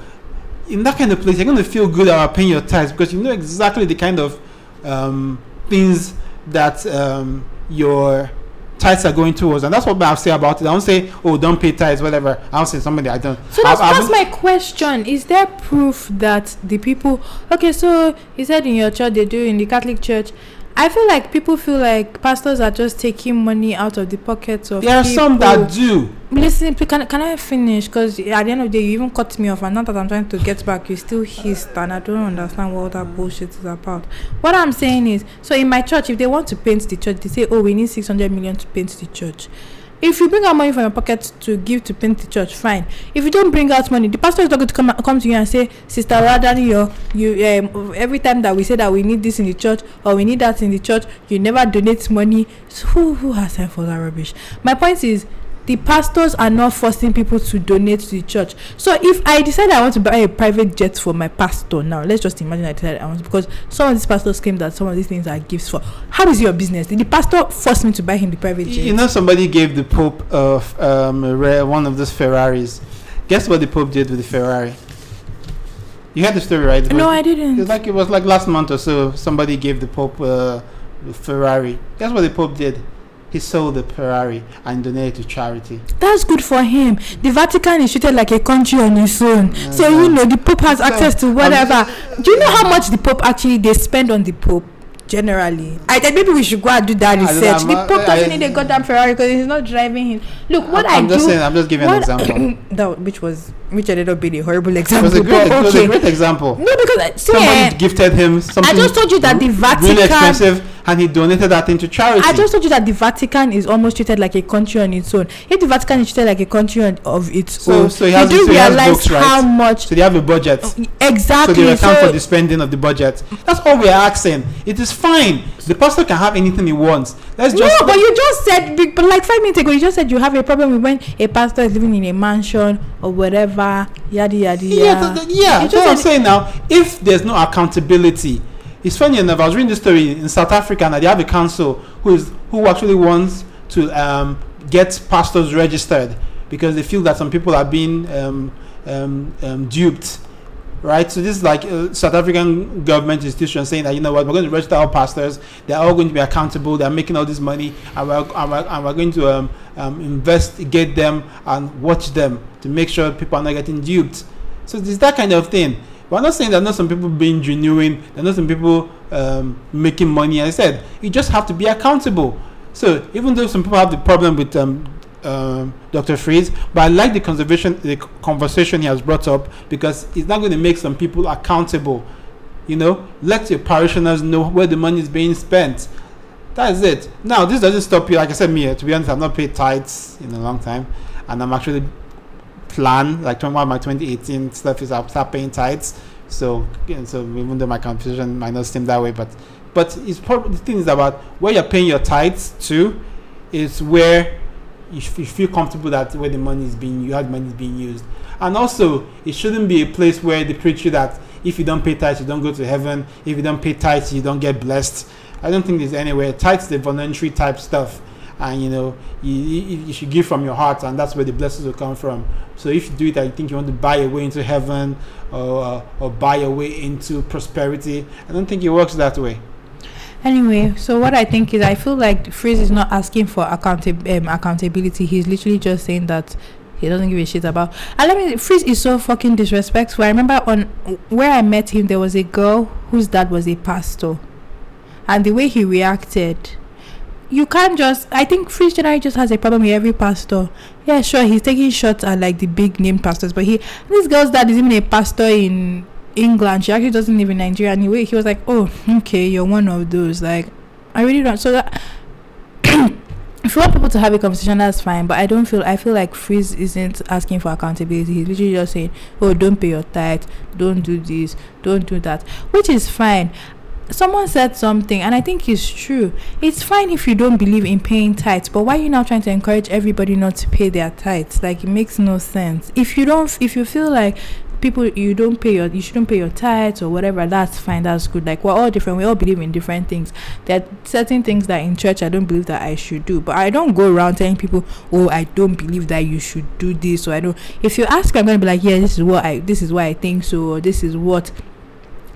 in that kind of place, you're going to feel good about paying your tithes, because you know exactly the kind of things that your tithes are going towards, and that's what I'll say about it. I don't say, oh, don't pay tithes, whatever. I'll say somebody I don't. So that's my question. Is there proof that the people? Okay, so he said in your church, they do in the Catholic Church. I feel like people feel like pastors are just taking money out of the pockets of. There are people. Some that do. Listen, can I finish? Because at the end of the day, you even cut me off, and now that I'm trying to get back, you still hissed, and I don't understand what that bullshit is about. What I'm saying is, so in my church, if they want to paint the church, they say, oh, we need 600 million to paint the church. If you bring out money from your pocket to give to paint the church, fine. If you don't bring out money, the pastor is not going to come to you and say, Sister Radani, you every time that we say that we need this in the church or we need that in the church, you never donate money. So who has time for that rubbish? My point is, the pastors are not forcing people to donate to the church. So if I decide I want to buy a private jet for my pastor now, let's just imagine I decided I want, because some of these pastors claim that some of these things are gifts for. How is your business? Did the pastor force me to buy him the private jet? You know, somebody gave the Pope one of those Ferraris. Guess what the Pope did with the Ferrari? You heard the story, right? No, I didn't. It was like last month or so. Somebody gave the Pope Ferrari. That's what the Pope did. He sold the Ferrari and donated to charity. That's good for him. The Vatican is treated like a country on its own. Mm-hmm. So, you know, the Pope has access to whatever. Do you know how much the Pope actually they spend on the Pope? Generally, I think maybe we should go and do that research. The Pope doesn't need a goddamn Ferrari because he's not driving him. Look, what I'm just saying, I'm just giving an example. which ended up being a horrible example. It was a great example. No, because somebody gifted him something. I just told you that the Vatican really expensive, and he donated that into charity. I just told you that the Vatican is almost treated like a country on its own. If the Vatican is treated like a country of its own, so you do realize how much. So they have a budget. Exactly. So they account for the spending of the budget. That's all we are asking. It is fine. The pastor can have anything he wants. Let's just but you just said, but like 5 minutes ago, you just said you have a problem with when a pastor is living in a mansion or whatever. Yada yada. Yeah. That's what I'm saying now. If there's no accountability, it's funny enough. I was reading this story in South Africa, and they have a council who actually wants to get pastors registered because they feel that some people are being duped. Right, so this is like South African government institution saying that, you know what, we're going to register our pastors. They're all going to be accountable. They're making all this money, and we're going to investigate them and watch them to make sure people are not getting duped. So it's that kind of thing. We're not saying that not some people being genuine. There are not some people making money. As I said, you just have to be accountable. So even though some people have the problem with Dr. Freeze, but I like the conversation he has brought up because it's not going to make some people accountable. You know, let your parishioners know where the money is being spent. That is it. Now, this doesn't stop you. Like I said, me, to be honest, I've not paid tithes in a long time, and I'm actually plan like my 2018 stuff is I'll start paying tithes. So, so even though my conversation might not seem that way, but it's probably the thing is about where you're paying your tithes to is where. If you feel comfortable that where the money is being used, how money is being used, and also it shouldn't be a place where they preach you that if you don't pay tithes, you don't go to heaven. If you don't pay tithes, you don't get blessed. I don't think there's anywhere. Tithes, the voluntary type stuff, and you know you should give from your heart, and that's where the blessings will come from. So if you do it, I think you want to buy your way into heaven or buy your way into prosperity. I don't think it works that way. Anyway, so what I think is I feel like Freeze is not asking for accountability. He's literally just saying that he doesn't give a shit about. And Freeze is so fucking disrespectful. I remember where I met him, there was a girl whose dad was a pastor. And the way he reacted, you can't just... I think Freeze generally just has a problem with every pastor. Yeah, sure, he's taking shots at like the big name pastors. But this girl's dad is even a pastor in... England. She actually doesn't live in Nigeria anyway. He was like, oh, okay, you're one of those. Like, I really don't. So that if you want people to have a conversation, that's fine. But I feel like Freeze isn't asking for accountability. He's literally just saying, oh, don't pay your tithe, don't do this, don't do that, which is fine. Someone said something, and I think it's true. It's fine if you don't believe in paying tithes, but why are you now trying to encourage everybody not to pay their tithes? Like, it makes no sense. If you feel like people, you shouldn't pay your tithes or whatever, that's fine, that's good. Like, we're all different, we all believe in different things. There are certain things that in church I don't believe that I should do, but I don't go around telling people, oh, I don't believe that you should do this, or I don't. If you ask, I'm gonna be like, yeah, this is what I think, so or this is what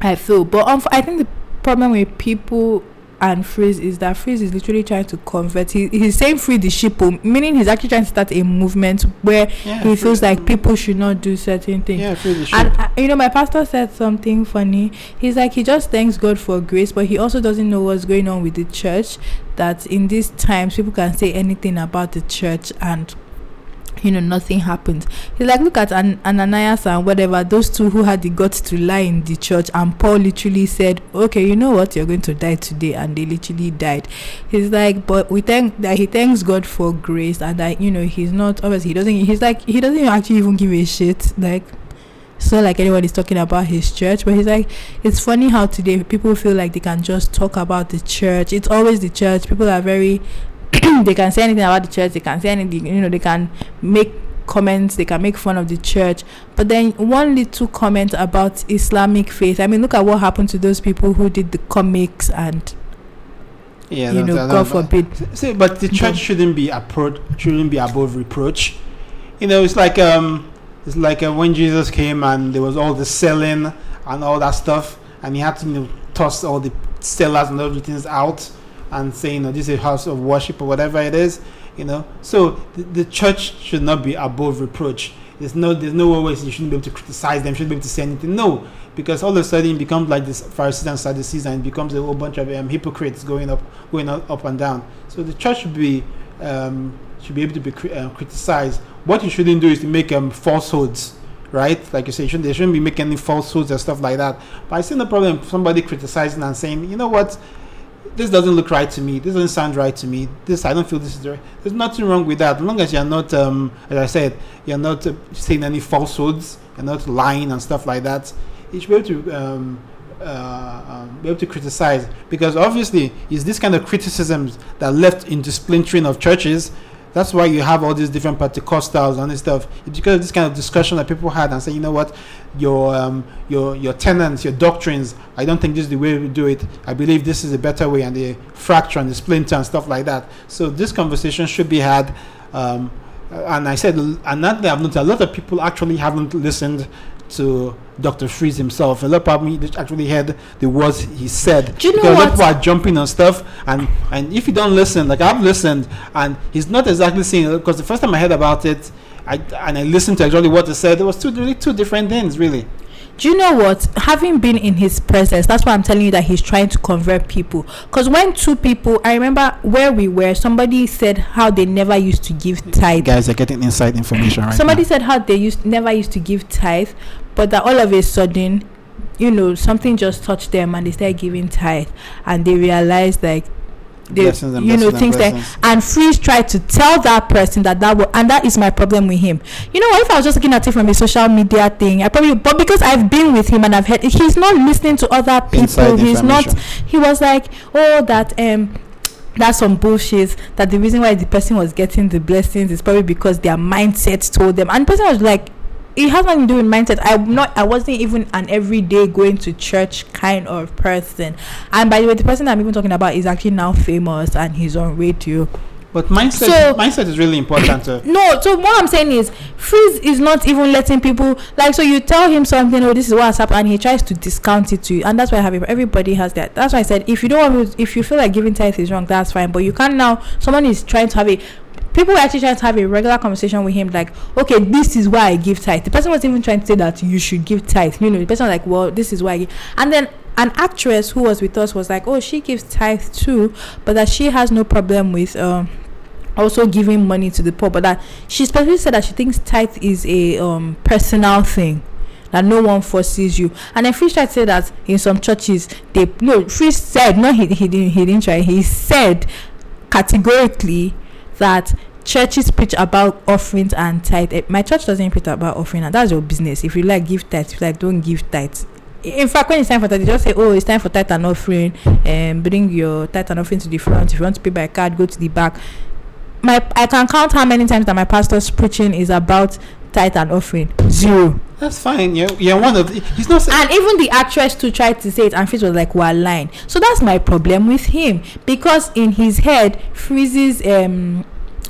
I feel. But I think the problem with people and Freeze is that Freeze is literally trying to convert. He's saying free the sheep, meaning he's actually trying to start a movement where he feels like people should not do certain things. Yeah, free the sheep. And my pastor said something funny. He's like, he just thanks God for grace, but he also doesn't know what's going on with the church. That in these times, people can say anything about the church and nothing happens. He's like, look at Ananias and whatever, those two who had the guts to lie in the church, and Paul literally said, okay, you know what, you're going to die today, and they literally died. He's like, but he thanks God for grace, and that he's not, obviously he doesn't actually even give a shit. Like, it's not like anyone is talking about his church, but he's like, it's funny how today people feel like they can just talk about the church. It's always the church. People are very they can say anything about the church, they can say anything, they can make comments, they can make fun of the church, but then one little comment about Islamic faith, look at what happened to those people who did the comics and God forbid. See, but the church shouldn't be above reproach. It's like It's like when Jesus came and there was all the selling and all that stuff, and he had to, you know, toss all the sellers and everything out and say, you know, this is a house of worship or whatever it is, you know. So the church should not be above reproach. There's no way you shouldn't be able to criticize them, shouldn't be able to say anything. No, because all of a sudden it becomes like this Pharisees and Sadducees, and it becomes a whole bunch of hypocrites going up and down. So the church should be able to be criticized. What you shouldn't do is to make falsehoods, right? Like you say, they shouldn't be making any falsehoods and stuff like that. But I see no problem with somebody criticizing and saying, you know what, this doesn't look right to me. This doesn't sound right to me. This, I don't feel this is right. There's nothing wrong with that, as long as you're not, as I said, you're not saying any falsehoods, you're not lying and stuff like that. You should be able to criticize, because obviously it's this kind of criticisms that left into splintering of churches. That's why you have all these different Pentecostals and this stuff. It's because of this kind of discussion that people had and say, you know what, your tenets, your doctrines, I don't think this is the way we do it. I believe this is a better way, and the fracture and the splinter and stuff like that. So this conversation should be had. And I said, and that I've noticed a lot of people actually haven't listened to Dr. Freeze himself. A lot of people actually heard the words he said. Do you know because what? A lot of people are jumping on stuff, and if you don't listen, like I've listened, and he's not exactly saying, because the first time I heard about it, I listened to actually what he said, it was really two different things, really. Do you know what? Having been in his presence, that's why I'm telling you that he's trying to convert people. Because when two people, I remember where we were, somebody said how they never used to give tithe. Guys are getting inside information right Somebody now. Said how they never used to give tithe, but that all of a sudden, you know, something just touched them and they started giving tithe. And they realized, like, and Freeze tried to tell that person that that is my problem with him. You know, if I was just looking at it from a social media thing, but because I've been with him and I've heard, he's not listening to other people. Inside he was like, oh, that's some bullshit, that the reason why the person was getting the blessings is probably because their mindset told them. And the person was like, it has nothing to do with mindset. I wasn't even an everyday going to church kind of person. And by the way, the person I'm even talking about is actually now famous and he's on radio. But mindset is really important. No, so what I'm saying is, Freeze is not even letting people, like, so you tell him something, oh, this is what's happened, and he tries to discount it to you. And that's why everybody has that. That's why I said, if you feel like giving tithe is wrong, that's fine. But you can't now, someone is trying to have a, people were actually trying to have a regular conversation with him, like, okay, this is why I give tithe. The person was even trying to say that you should give tithe. You know, the person was like, well, this is why I give. And then an actress who was with us was like, oh, she gives tithe too, but that she has no problem with also giving money to the poor. But that she specifically said that she thinks tithe is a personal thing, that no one forces you. And then Freeze tried to say that in some churches, Freeze said, he said categorically that churches preach about offerings and tithe. My church doesn't preach about offering, and that's your business. If you like, give tithe. If you like, don't give tithe. In fact, when it's time for tithe, they just say, oh, it's time for tithe and offering, and bring your tithe and offering to the front. If you want to pay by card, go to the back. I can count how many times that my pastor's preaching is about tithe and offering. Zero. That's fine. You're one of the, he's not saying. And even the actress too tried to say it, and Freeze was like, we're lying. So that's my problem with him, because in his head, Freeze's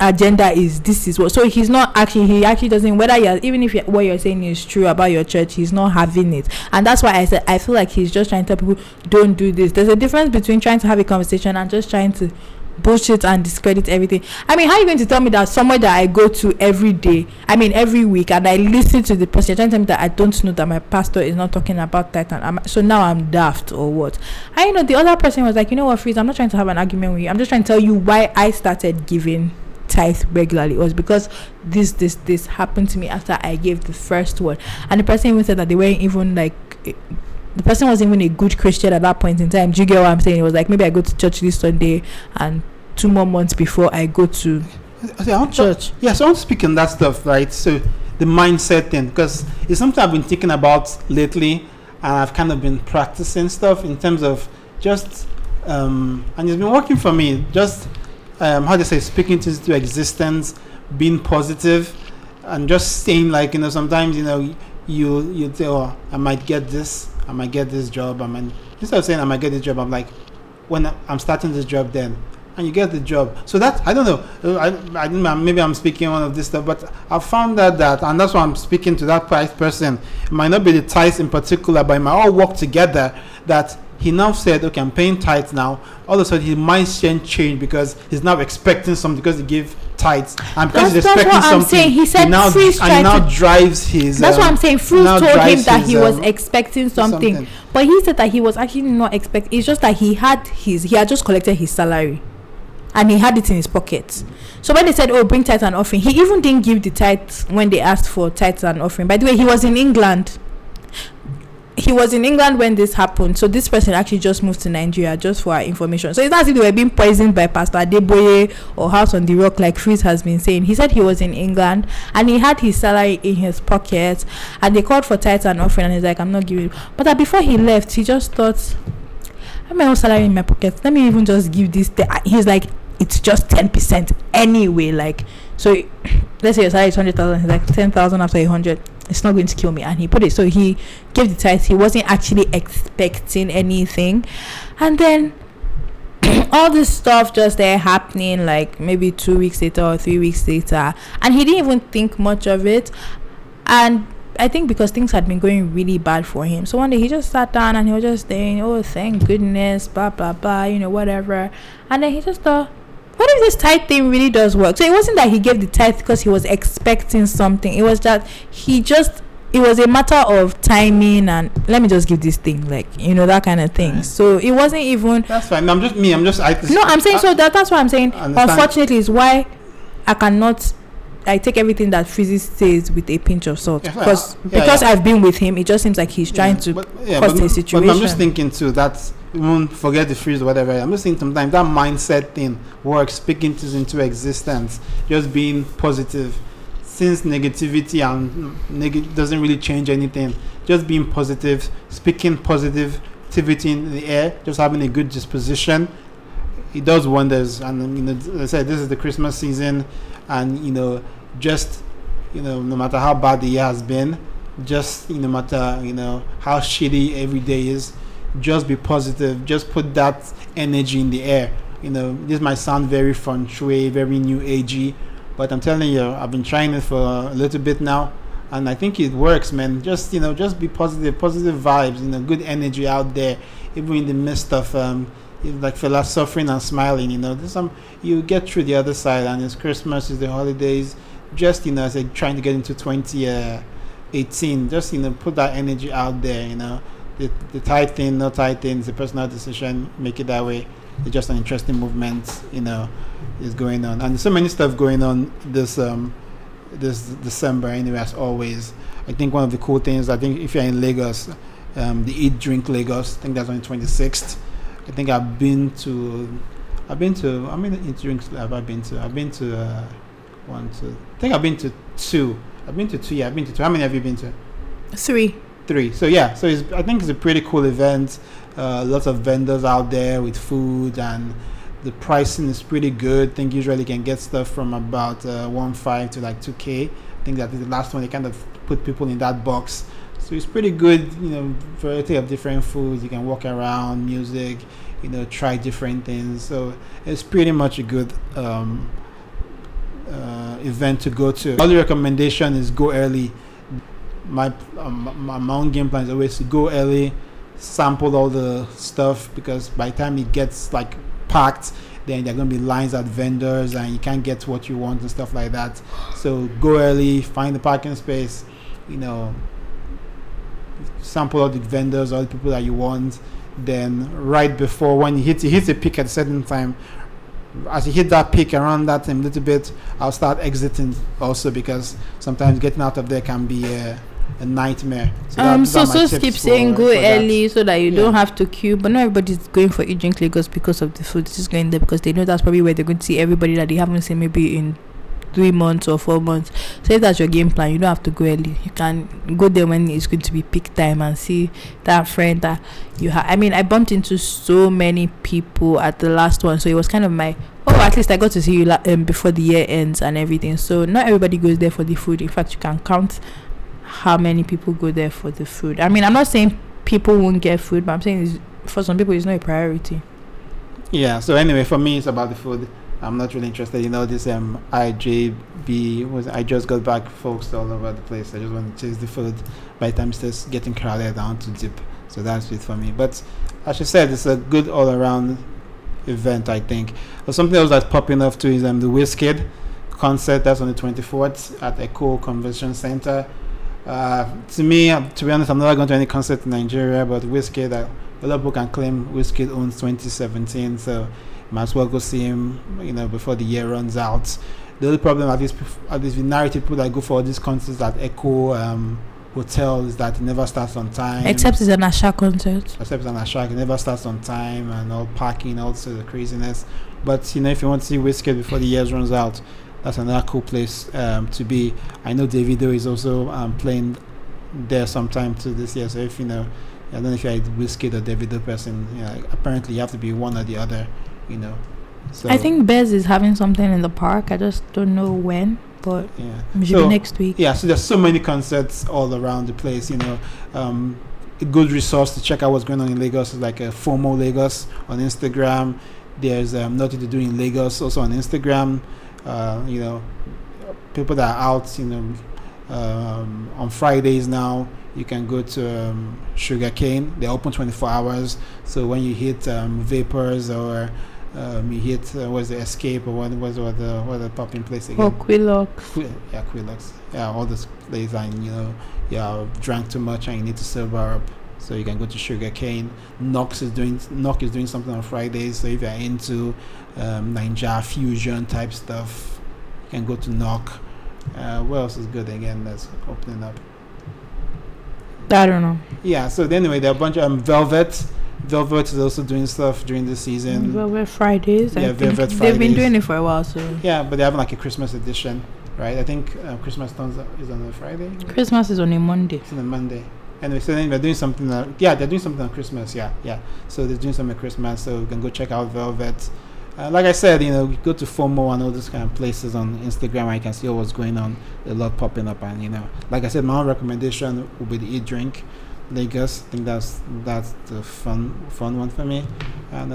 agenda is this is what. So he's not actually, he actually doesn't, whether you're, even if what you're saying is true about your church, he's not having it. And that's why I said I feel like he's just trying to tell people, don't do this. There's a difference between trying to have a conversation and just trying to bullshit and discredit everything. I mean, how are you going to tell me that somewhere that I go to every day, I mean every week, and I listen to the person, you're trying to tell me that I don't know that my pastor is not talking about that, and so now I'm daft or what? I know the other person was like, you know what, Freeze, I'm not trying to have an argument with you. I'm just trying to tell you why I started giving tithe regularly. It was because this happened to me after I gave the first one. And the person even said that they weren't even like, the person wasn't even a good Christian at that point in time. Do you get what I'm saying? It was like, maybe I go to church this Sunday and 2 more months before I go to church. Yes, yeah, so I'm speaking that stuff, right? So the mindset thing, because it's something I've been thinking about lately, and I've kind of been practicing stuff in terms of just and it's been working for me. Just speaking things to existence, being positive, and just saying, like, you know, sometimes, you know, you say, oh, I might get this job. I mean, instead of saying I might get this job, I'm like, when I'm starting this job, then and you get the job. So that, I don't know, I maybe I'm speaking one of this stuff, but I found out that, and that's why I'm speaking to that person. It might not be the tithes in particular, but it might all work together, that he now said, okay, I'm paying tithes now. All of a sudden, his mindset changed because he's now expecting something because he gave tithes. And because he's expecting something, he said, Freeze now drives his... That's what I'm saying. Freeze told him that he was expecting something. But he said that he was actually not expecting. It's just that he had just collected his salary. And he had it in his pocket. So when they said, oh, bring tithes and offering, he even didn't give the tithes when they asked for tithes and offering. By the way, he was in England. He was in England when this happened. So this person actually just moved to Nigeria, just for our information. So it's not as if they were being poisoned by Pastor Adeboye or House on the Rock, like Freeze has been saying. He said he was in England and he had his salary in his pocket, and they called for tithes and offering, and he's like, I'm not giving. But before he left, he just thought, I have my own salary in my pocket. Let me even just give this. He's like, it's just 10% anyway. Like, so let's say your salary is 100,000. He's like, 10,000 after 100. It's not going to kill me. And he put it. So he gave the tithe. He wasn't actually expecting anything. And then all this stuff just there happening, like maybe 2 weeks later or 3 weeks later. And he didn't even think much of it. And I think because things had been going really bad for him. So one day he just sat down and he was just saying, oh, thank goodness, blah, blah, blah, you know, whatever. And then he just thought, what if this tithe thing really does work? So it wasn't that he gave the tithe because he was expecting something. It was that it was a matter of timing and let me just give this thing, like, you know, that kind of thing. So it wasn't even... That's fine. That's what I'm saying. Unfortunately, is why I take everything that Freeze says with a pinch of salt. Because I've been with him, it just seems like he's trying to cause a situation. But I'm just thinking too, that's... won't forget the Freeze or whatever. I'm just saying sometimes that mindset thing works, speaking things into existence, just being positive, since negativity and doesn't really change anything. Just being positive, speaking positivity in the air, just having a good disposition, it does wonders. And you know, as I said, this is the Christmas season, and you know, just, you know, no matter how bad the year has been, just, you know, no matter, you know, how shitty every day is, just be positive, just put that energy in the air. You know, this might sound very feng shui, very new agey, but I'm telling you, I've been trying it for a little bit now, and I think it works, man. Just, you know, just be positive vibes, you know, good energy out there, even in the midst of like fella suffering and smiling. You know, there's you get through the other side, and it's Christmas, it's the holidays. Just, you know, as I trying to get into 2018, just, you know, put that energy out there. You know, the tight thing, not tight thing, it's a personal decision, make it that way. It's just an interesting movement, you know, is going on, and so many stuff going on this December anyway, as always. I think one of the cool things, I think if you're in Lagos, the Eat Drink Lagos, I think that's on the 26th. I think I've been to two. I've been to two. How many have you been to? Three. So yeah, so I think it's a pretty cool event. Lots of vendors out there with food, and the pricing is pretty good. I think usually you can get stuff from about 1.5 to like 2K. I think that is the last one. They kind of put people in that box, so it's pretty good. You know, variety of different foods. You can walk around, music. You know, try different things. So it's pretty much a good event to go to. Other recommendation is go early. My own game plan is always to go early, sample all the stuff, because by the time it gets like packed, then there are going to be lines at vendors and you can't get what you want and stuff like that. So go early, find the parking space, you know, sample all the vendors, all the people that you want. Then right before, when you hit a peak at a certain time, as you hit that peak around that time a little bit, I'll start exiting also, because sometimes getting out of there can be a nightmare. So so keep saying go early so that you don't have to queue. But not everybody's going for Eat Drink Lagos because of the food. It's just going there because they know that's probably where they're going to see everybody that they haven't seen maybe in 3 months or 4 months. So if that's your game plan, you don't have to go early. You can go there when it's going to be peak time and see that friend that you have. I mean, I bumped into so many people at the last one, so it was kind of my at least I got to see you before the year ends and everything. So not everybody goes there for the food. In fact, you can count how many people go there for the food. I mean, I'm not saying people won't get food, but I'm saying for some people it's not a priority. Yeah, so anyway, for me, it's about the food. I'm not really interested in all this IJB. I just got back, folks, all over the place. I just want to chase the food. By the time it's just getting crowded, I want to dip. So that's it for me. But as you said, it's a good all-around event, I think. But something else that's popping off too is the WizKid concert. That's on the 24th at Eko Convention Center. To me, to be honest, I'm not going to any concert in Nigeria, but WizKid, a lot of people can claim WizKid owns 2017, so might as well go see him, before the year runs out. The only problem, at least with narrative people that go for all these concerts at Eko Hotel, is that it never starts on time. Except it's an Asha concert. It never starts on time, and all parking, all sort of craziness. But, if you want to see WizKid before the year runs out, that's another cool place to be. I know Davido is also playing there sometime too this year. So if I don't know if you're a WizKid or Davido person, apparently you have to be one or the other. So I think Bez is having something in the park. I just don't know when, but maybe next week. Yeah, so there's so many concerts all around the place. A good resource to check out what's going on in Lagos is like a FOMO Lagos on Instagram. There's Nothing to Do in Lagos also on Instagram. People that are out, on Fridays now, you can go to Sugarcane. They're open 24 hours. So when you hit Vapors or you hit Escape or what was the popping place again? Oh, Quilox. Quilox. Yeah, all those places and you drank too much and you need to sober up. So you can go to Sugarcane. Knock is doing something on Fridays. So if you're into Ninja fusion type stuff, you can go to Knock. What else is good again that's opening up? I don't know. Yeah. So anyway, there are a bunch of Velvet. Velvet is also doing stuff during the season. Velvet Fridays. Yeah, Velvet Fridays. They've been doing it for a while, so. Yeah, but they have like a Christmas edition, right? I think Christmas is on a Friday. Christmas is on a Monday. It's on a Monday. Anyway, so then they're doing something. They're doing something on Christmas. Yeah. So they're doing something on Christmas. So you can go check out Velvet. Like I said, go to FOMO and all those kind of places on Instagram. I can see what's going on. A lot popping up, and like I said, my own recommendation would be the Eat Drink Lagos. I think that's the fun one for me. And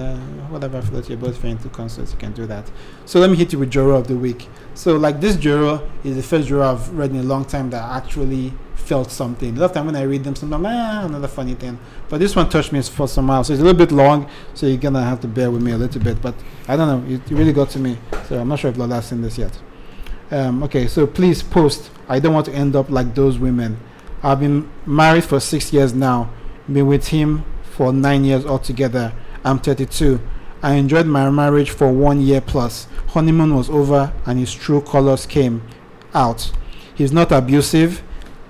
whatever floats your boat, if you're into concerts, you can do that. So let me hit you with Joro of the week. So like this Joro is the first Joro I've read in a long time that I actually felt something. A lot of time when I read them, sometimes another funny thing. But this one touched me for some while, so it's a little bit long. So you're gonna have to bear with me a little bit. But I don't know, it really got to me. So I'm not sure if Lola's seen this yet. Okay, so please post. I don't want to end up like those women. I've been married for 6 years now, been with him for 9 years altogether. I'm 32. I enjoyed my marriage for 1 year plus. Honeymoon was over and his true colors came out. He's not abusive,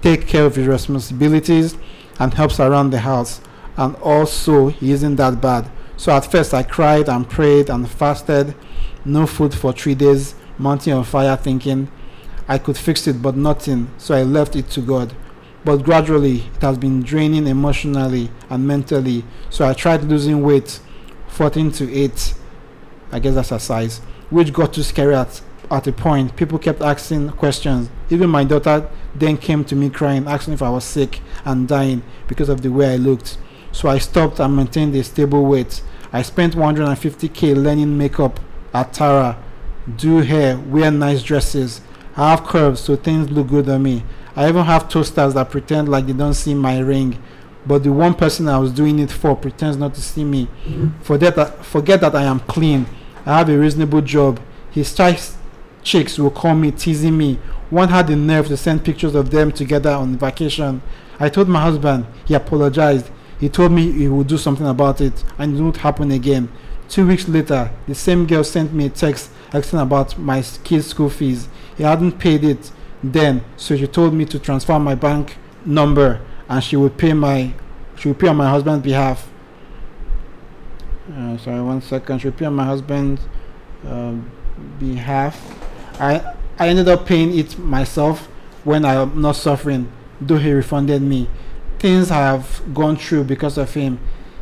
take care of his responsibilities and helps around the house. And also, he isn't that bad. So at first I cried and prayed and fasted, no food for 3 days, mounting on fire thinking I could fix it but nothing, so I left it to God. But gradually, it has been draining emotionally and mentally. So I tried losing weight, 14 to 8. I guess that's her size, which got too scary at a point. People kept asking questions. Even my daughter then came to me crying, asking if I was sick and dying because of the way I looked. So I stopped and maintained a stable weight. I spent 150k learning makeup at Tara, do hair, wear nice dresses. I have curves, so things look good on me. I even have toasters that pretend like they don't see my ring, but the one person I was doing it for pretends not to see me. Mm-hmm. Forget that I am clean. I have a reasonable job. His chicks will call me, teasing me. One had the nerve to send pictures of them together on vacation. I told my husband. He apologized. He told me he would do something about it and it won't happen again. 2 weeks later, the same girl sent me a text asking about my kids' school fees. He hadn't paid it then, so she told me to transfer my bank number and she would pay on my husband's behalf. She would pay on my husband's behalf. I ended up paying it myself when I'm not suffering, though he refunded me. Things I have gone through because of him.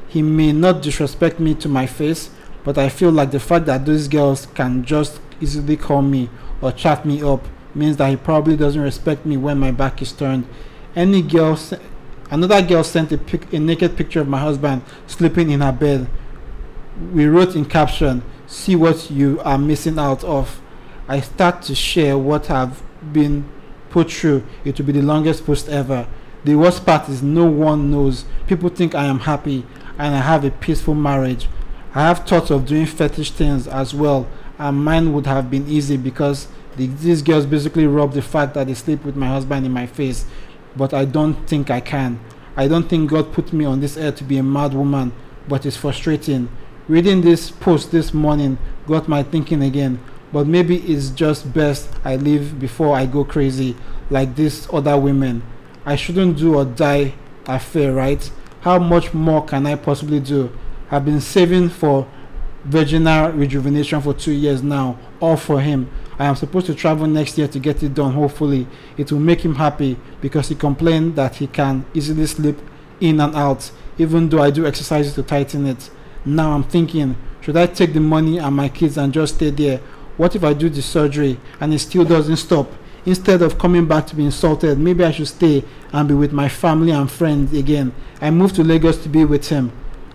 He may not disrespect me to my face, but I feel like the fact that those girls can just easily call me or chat me up means that he probably doesn't respect me when my back is turned. Another girl sent a naked picture of my husband sleeping in her bed we wrote in caption, see what you are missing out of. I start to share what I've been put through. It will be the longest post ever. The worst part is no one knows. People think I am happy and I have a peaceful marriage. I have thoughts of doing fetish things as well, and mine would have been easy because these girls basically rub the fact that they sleep with my husband in my face. But I don't think I can. I don't think God put me on this earth to be a mad woman, but it's frustrating. Reading this post this morning got my thinking again, but maybe it's just best I live before I go crazy like these other women. I shouldn't do or die affair, right? How much more can I possibly do? I've been saving for virginal rejuvenation for 2 years now, all for him. I am supposed to travel next year to get it done, hopefully. It will make him happy because he complained that he can easily slip in and out, even though I do exercises to tighten it. Now I'm thinking, should I take the money and my kids and just stay there? What if I do the surgery and it still doesn't stop? Instead of coming back to be insulted, maybe I should stay and be with my family and friends again. I moved to Lagos to be with him.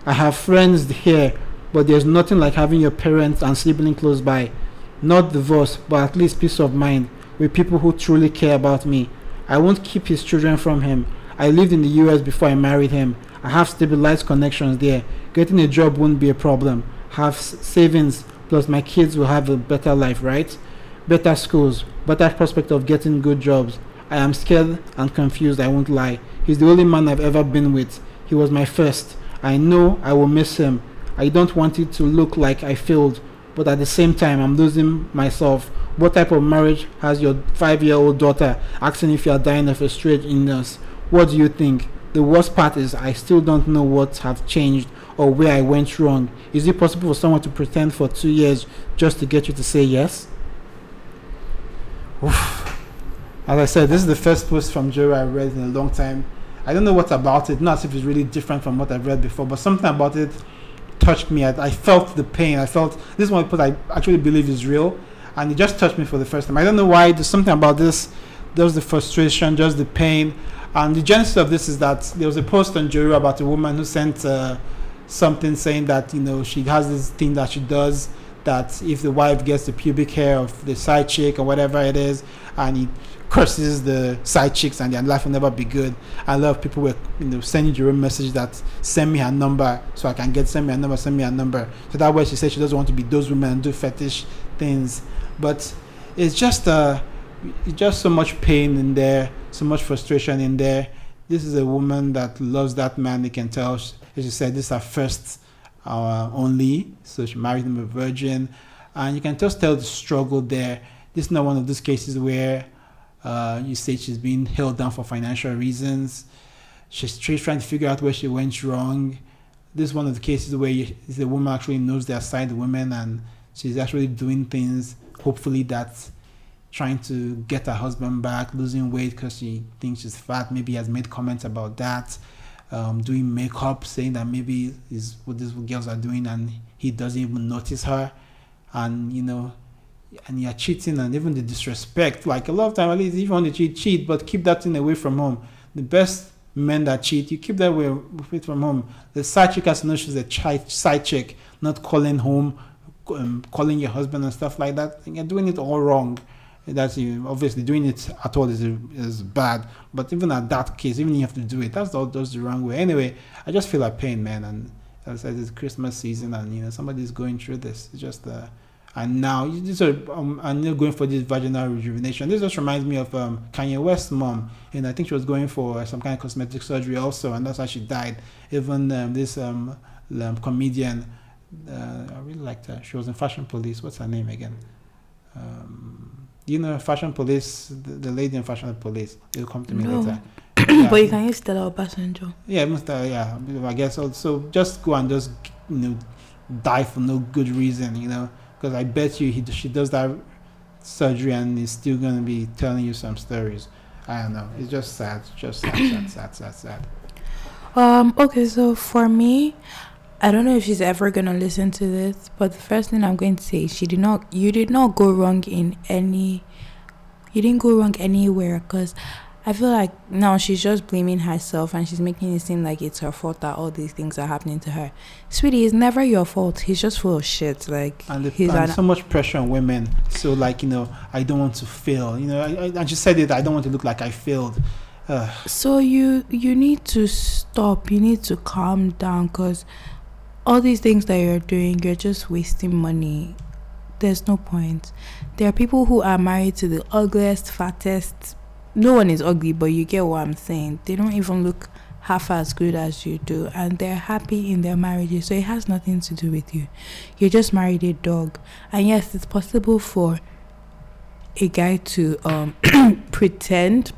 I have friends here, but there's nothing like having your parents and siblings close by. Not divorce, but at least peace of mind with people who truly care about me. I won't keep his children from him. I lived in the US before I married him. I have stabilized connections there. Getting a job won't be a problem. Have savings, plus my kids will have a better life, right? Better schools, better prospect of getting good jobs. I am scared and confused, I won't lie. He's the only man I've ever been with. He was my first. I know I will miss him. I don't want it to look like I failed, but at the same time, I'm losing myself. What type of marriage has your 5-year-old daughter asking if you are dying of a strange illness? What do you think? The worst part is I still don't know what have changed or where I went wrong. Is it possible for someone to pretend for 2 years just to get you to say yes? Oof. As I said, this is the first post from Jerry I read in a long time. I don't know what about it, not as if it's really different from what I've read before, but something about it touched me. I felt the pain. I felt this one put I actually believe is real, and it just touched me for the first time. I don't know why. There's something about this. There's the frustration, just the pain, and the genesis of this is that there was a post on Juru about a woman who sent something saying that, you know, she has this thing that she does, that if the wife gets the pubic hair of the side chick or whatever it is, and it curses the side chicks and their life will never be good. A lot of people were, you know, sending Jerome message that send me her number so I can get, send me her number. So that way she said she doesn't want to be those women and do fetish things. But it's just so much pain in there, so much frustration in there. This is a woman that loves that man. You can tell, as she said, this is her first only, so she married him a virgin, and you can just tell the struggle there. This is not one of those cases where you say she's being held down for financial reasons. She's trying to figure out where she went wrong. This is one of the cases where the woman actually knows their side women, and she's actually doing things, hopefully that's trying to get her husband back, losing weight because she thinks she's fat. Maybe has made comments about that. Doing makeup, saying that maybe is what these girls are doing and he doesn't even notice her. And, you know, and you're cheating, and even the disrespect. Like, a lot of time, at least if you want to cheat, but keep that thing away from home. The best men that cheat, you keep that away from home. The side chick has to know she's a side chick, not calling home, calling your husband and stuff like that. And you're doing it all wrong. That's obviously doing it at all is bad. But even at that case, even if you have to do it, that's the wrong way. Anyway, I just feel like pain, man. And as I said, it's Christmas season, and, you know, somebody's going through this. It's just and now these are I'm going for this vaginal rejuvenation. This just reminds me of Kanye West's mom, and I think she was going for some kind of cosmetic surgery also, and that's how she died. Even this comedian, I really liked her. She was in Fashion Police. What's her name again? You know, Fashion Police, the lady in Fashion Police. It'll come to me later. Yeah. But you can use Stella Obasanjo. Yeah, I guess also. Just go and just, you know, die for no good reason, you know. Because I bet you she does that surgery and is still going to be telling you some stories. I don't know. It's just sad. Just sad. Okay, so for me, I don't know if she's ever going to listen to this, but the first thing I'm going to say is you didn't go wrong anywhere, because I feel like now she's just blaming herself and she's making it seem like it's her fault that all these things are happening to her. Sweetie, it's never your fault. He's just full of shit. Like, and so much pressure on women. So, like, you know, I don't want to fail. You know, I just said it. I don't want to look like I failed. So you need to stop. You need to calm down, because all these things that you're doing, you're just wasting money. There's no point. There are people who are married to the ugliest, fattest. No one is ugly, but you get what I'm saying. They don't even look half as good as you do, and they're happy in their marriages. So it has nothing to do with you. You just married a dog. And yes, it's possible for a guy to pretend.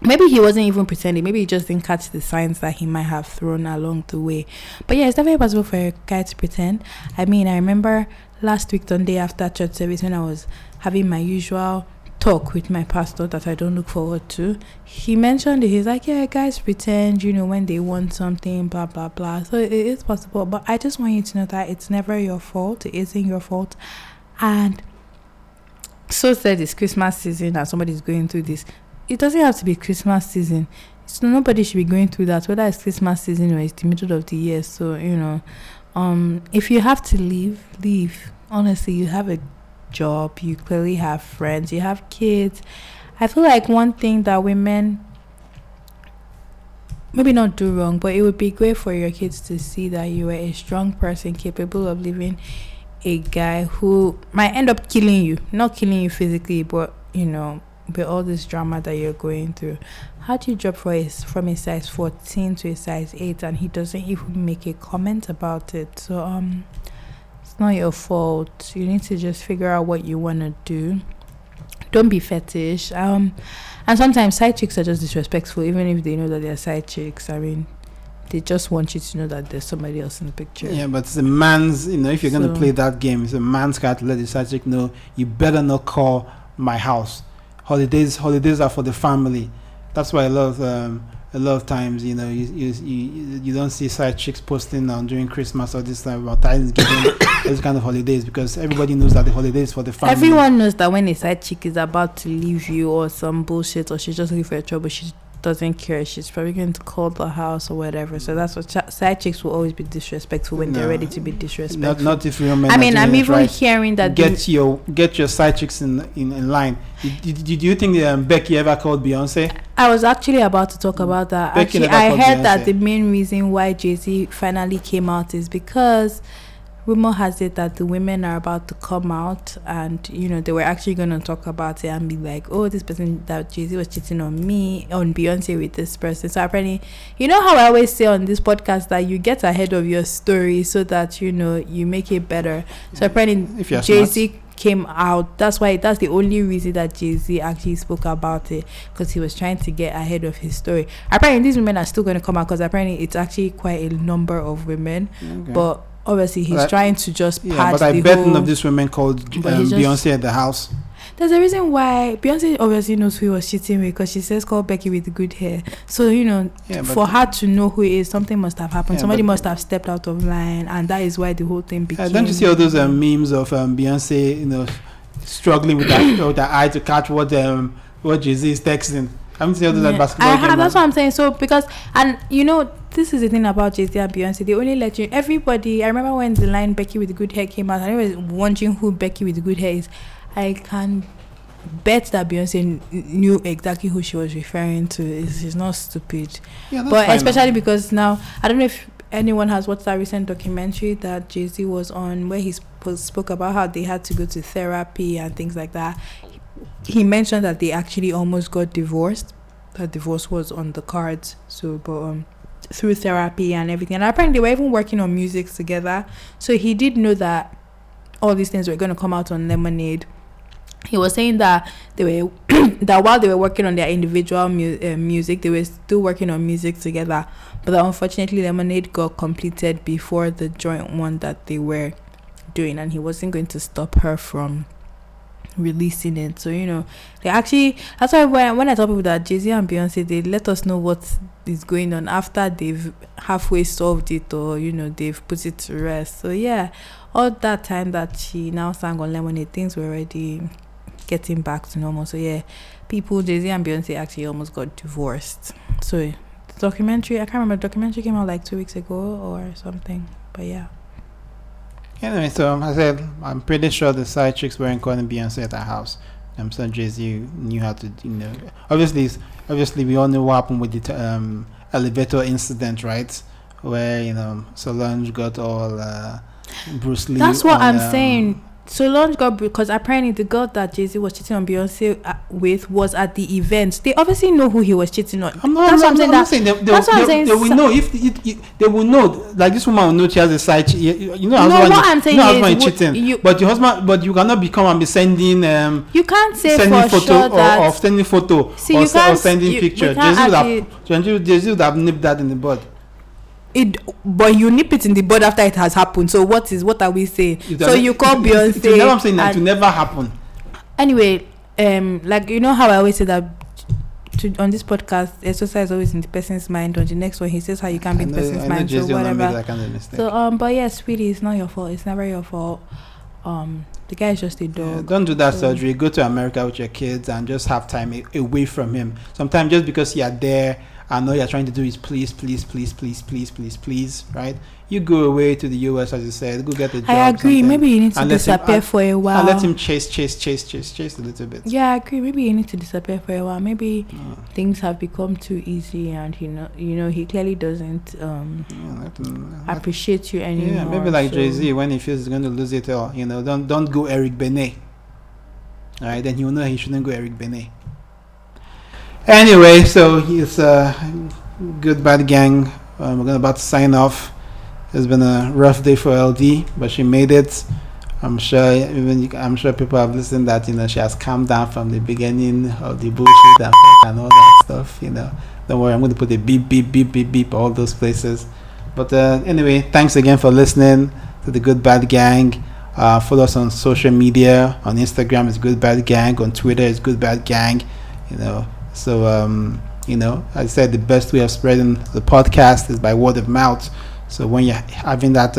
Maybe he wasn't even pretending. Maybe he just didn't catch the signs that he might have thrown along the way. But yeah, it's definitely possible for a guy to pretend. I mean, I remember last week, Sunday after church service, when I was having my usual talk with my pastor that I don't look forward to, he mentioned it. He's like, yeah, guys pretend, you know, when they want something, blah, blah, blah. So it is possible. But I just want you to know that it's never your fault. It isn't your fault. And so said it's Christmas season and somebody's going through this. It doesn't have to be Christmas season. So nobody should be going through that, whether it's Christmas season or it's the middle of the year. So, you know, if you have to leave, leave. Honestly, you have a job, you clearly have friends, you have kids. I feel like one thing that women maybe not do wrong, but it would be great for your kids to see that you are a strong person capable of living a guy who might end up killing you. Not killing you physically, but, you know, with all this drama that you're going through. How do you drop from a size 14 to a size 8 and he doesn't even make a comment about it? So it's not your fault. You need to just figure out what you want to do. Don't be fetish. And sometimes side chicks are just disrespectful, even if they know that they're side chicks. I mean, they just want you to know that there's somebody else in the picture. Yeah, but it's a man's, you know, if you're going to play that game, it's a man's got to let the side chick know, you better not call my house. Holidays are for the family. That's why a lot of times, you know, you don't see side chicks posting during Christmas or this time about Thanksgiving, those kind of holidays, because everybody knows that the holidays for the family. Everyone knows that when a side chick is about to leave you or some bullshit, or she's just looking for a trouble, she doesn't care. She's probably going to call the house or whatever. So that's what side chicks will always be disrespectful when they're ready to be disrespectful. Not if you're. I mean, I'm even right. Hearing that get your side chicks in line. Did you think Becky ever called Beyonce? I was actually about to talk about that. Becky actually, I heard Beyonce. That the main reason why Jay-Z finally came out is because rumor has it that the women are about to come out, and you know they were actually going to talk about it and be like, oh, this person that Jay-Z was cheating on Beyonce with this person. So apparently, you know how I always say on this podcast that you get ahead of your story so that you know you make it better. So apparently, if Jay-Z came out, that's the only reason that Jay-Z actually spoke about it, because he was trying to get ahead of his story. Apparently these women are still going to come out, because apparently it's actually quite a number of women. Okay. But obviously he's trying to just pad but I bet none of these women called Beyonce at the house. There's a reason why Beyonce obviously knows who he was cheating with, because she says call Becky with good hair. So, you know, for her to know who it is, something must have happened. Somebody must have stepped out of line, and that is why the whole thing became. Don't you see all those memes of Beyonce, you know, struggling with that eye to catch what Jay-Z is texting? I'm saying all that basketball. I have. That's what I'm saying. So because, and you know, this is the thing about Jay-Z and Beyonce. They only let you. Everybody. I remember when the line Becky with good hair came out, and I was wondering who Becky with good hair is. I can bet that Beyonce knew exactly who she was referring to. She's not stupid. Yeah, that's fine, especially because now I don't know if anyone has watched that recent documentary that Jay-Z was on, where he spoke about how they had to go to therapy and things like that. He mentioned that they actually almost got divorced. That divorce was on the cards. So, but through therapy and everything, and apparently they were even working on music together. So he did know that all these things were going to come out on Lemonade. He was saying that they were that while they were working on their individual music, they were still working on music together. But that unfortunately, Lemonade got completed before the joint one that they were doing, and he wasn't going to stop her from releasing it. So, you know, they actually, that's why when I tell people that Jay-Z and Beyonce, they let us know what is going on after they've halfway solved it, or you know, they've put it to rest. So yeah, all that time that she now sang on Lemonade, things were already getting back to normal. So yeah, people, Jay-Z and Beyonce actually almost got divorced. So the documentary, I can't remember, the documentary came out like 2 weeks ago or something, but yeah. Anyway, so I said, I'm pretty sure the side chicks weren't calling Beyonce at her house. I'm sure Jay-Z knew how to, you know, obviously we all know what happened with the elevator incident, right? Where, you know, Solange got all Bruce Lee. That's what I'm saying. Solange got, because apparently the girl that Jay-Z was cheating on Beyonce with was at the event. They obviously know who he was cheating on. I'm not saying that. They will know. Like, this woman will know she has a side. You know, husband, what I'm saying, you know, husband is cheating. But your husband, but you cannot become and be sending. You can't say sending for photo sure that or sending photo see, or, you can't, or sending you, picture. Jay-Z would have nipped that in the bud. But you nip it in the bud after it has happened. So what are we saying? So you call Beyonce. You know what I'm saying? That will never happen. Anyway, like, you know how I always say that on this podcast, exercise is always in the person's mind. On the next one, he says how you can be in the person's mind. So whatever. So but yeah, sweetie, it's not your fault. It's never your fault. The guy is just a dog. Yeah, don't do that surgery. Go to America with your kids and just have time away from him. Sometimes just because you're there. And all you're trying to do is please, right? You go away to the US, as you said, go get a job. I agree. Maybe you need to disappear for a while. And let him chase a little bit. Yeah, I agree. Maybe you need to disappear for a while. Maybe things have become too easy and he clearly doesn't appreciate you anymore. Yeah, maybe like Jay-Z, when he feels he's going to lose it all, you know, don't go Eric Benet. All right, then he'll know he shouldn't go Eric Benet. Anyway, so it's good bad gang. We're about to sign off. It's been a rough day for LD, but she made it. I'm sure people have listened that, you know, she has calmed down from the beginning of the bullshit and all that stuff. You know, don't worry, I'm going to put a beep all those places. But anyway, thanks again for listening to the Good Bad Gang. Follow us on social media. On Instagram is Good Bad Gang. On Twitter is Good Bad Gang. You know. So, you know, I said the best way of spreading the podcast is by word of mouth. So when you're having that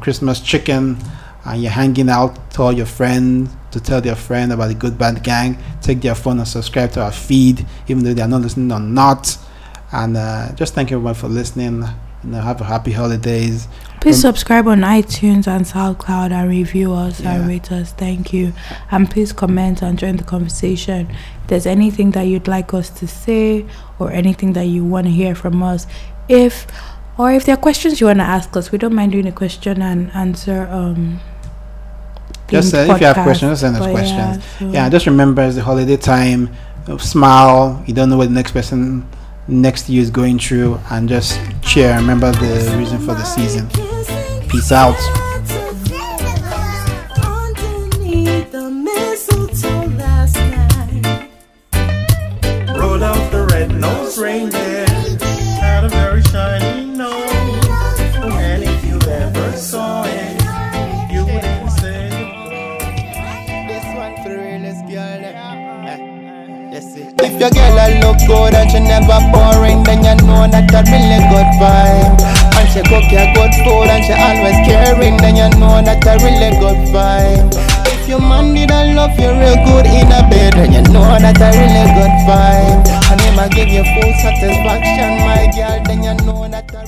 Christmas chicken and you're hanging out, tell their friend about the Good Bad Gang, take their phone and subscribe to our feed, even though they're not listening or not. And just thank everyone for listening. You know, have a happy holidays. Please subscribe on iTunes and SoundCloud and review us and rate us. Thank you. And please comment and join the conversation. If there's anything that you'd like us to say or anything that you want to hear from us, if there are questions you want to ask us, we don't mind doing a question and answer. Just if you have questions, send us questions. Just remember, it's the holiday time. Smile. You don't know what the next person next year is going through, and just cheer. Remember the reason for the season. Peace out. Underneath the mistletoe last night, rode off the red-nosed reindeer, had a very shiny nose, and if you ever saw it, you wouldn't say this one for the realest girl. If your girl a look good and she never boring, then you know that a really good vibe. And she cook your good food and she always caring, then you know that a really good vibe. If your man didn't love you real good in a bed, then you know that a really good vibe. And him a give you full satisfaction, my girl, then you know that a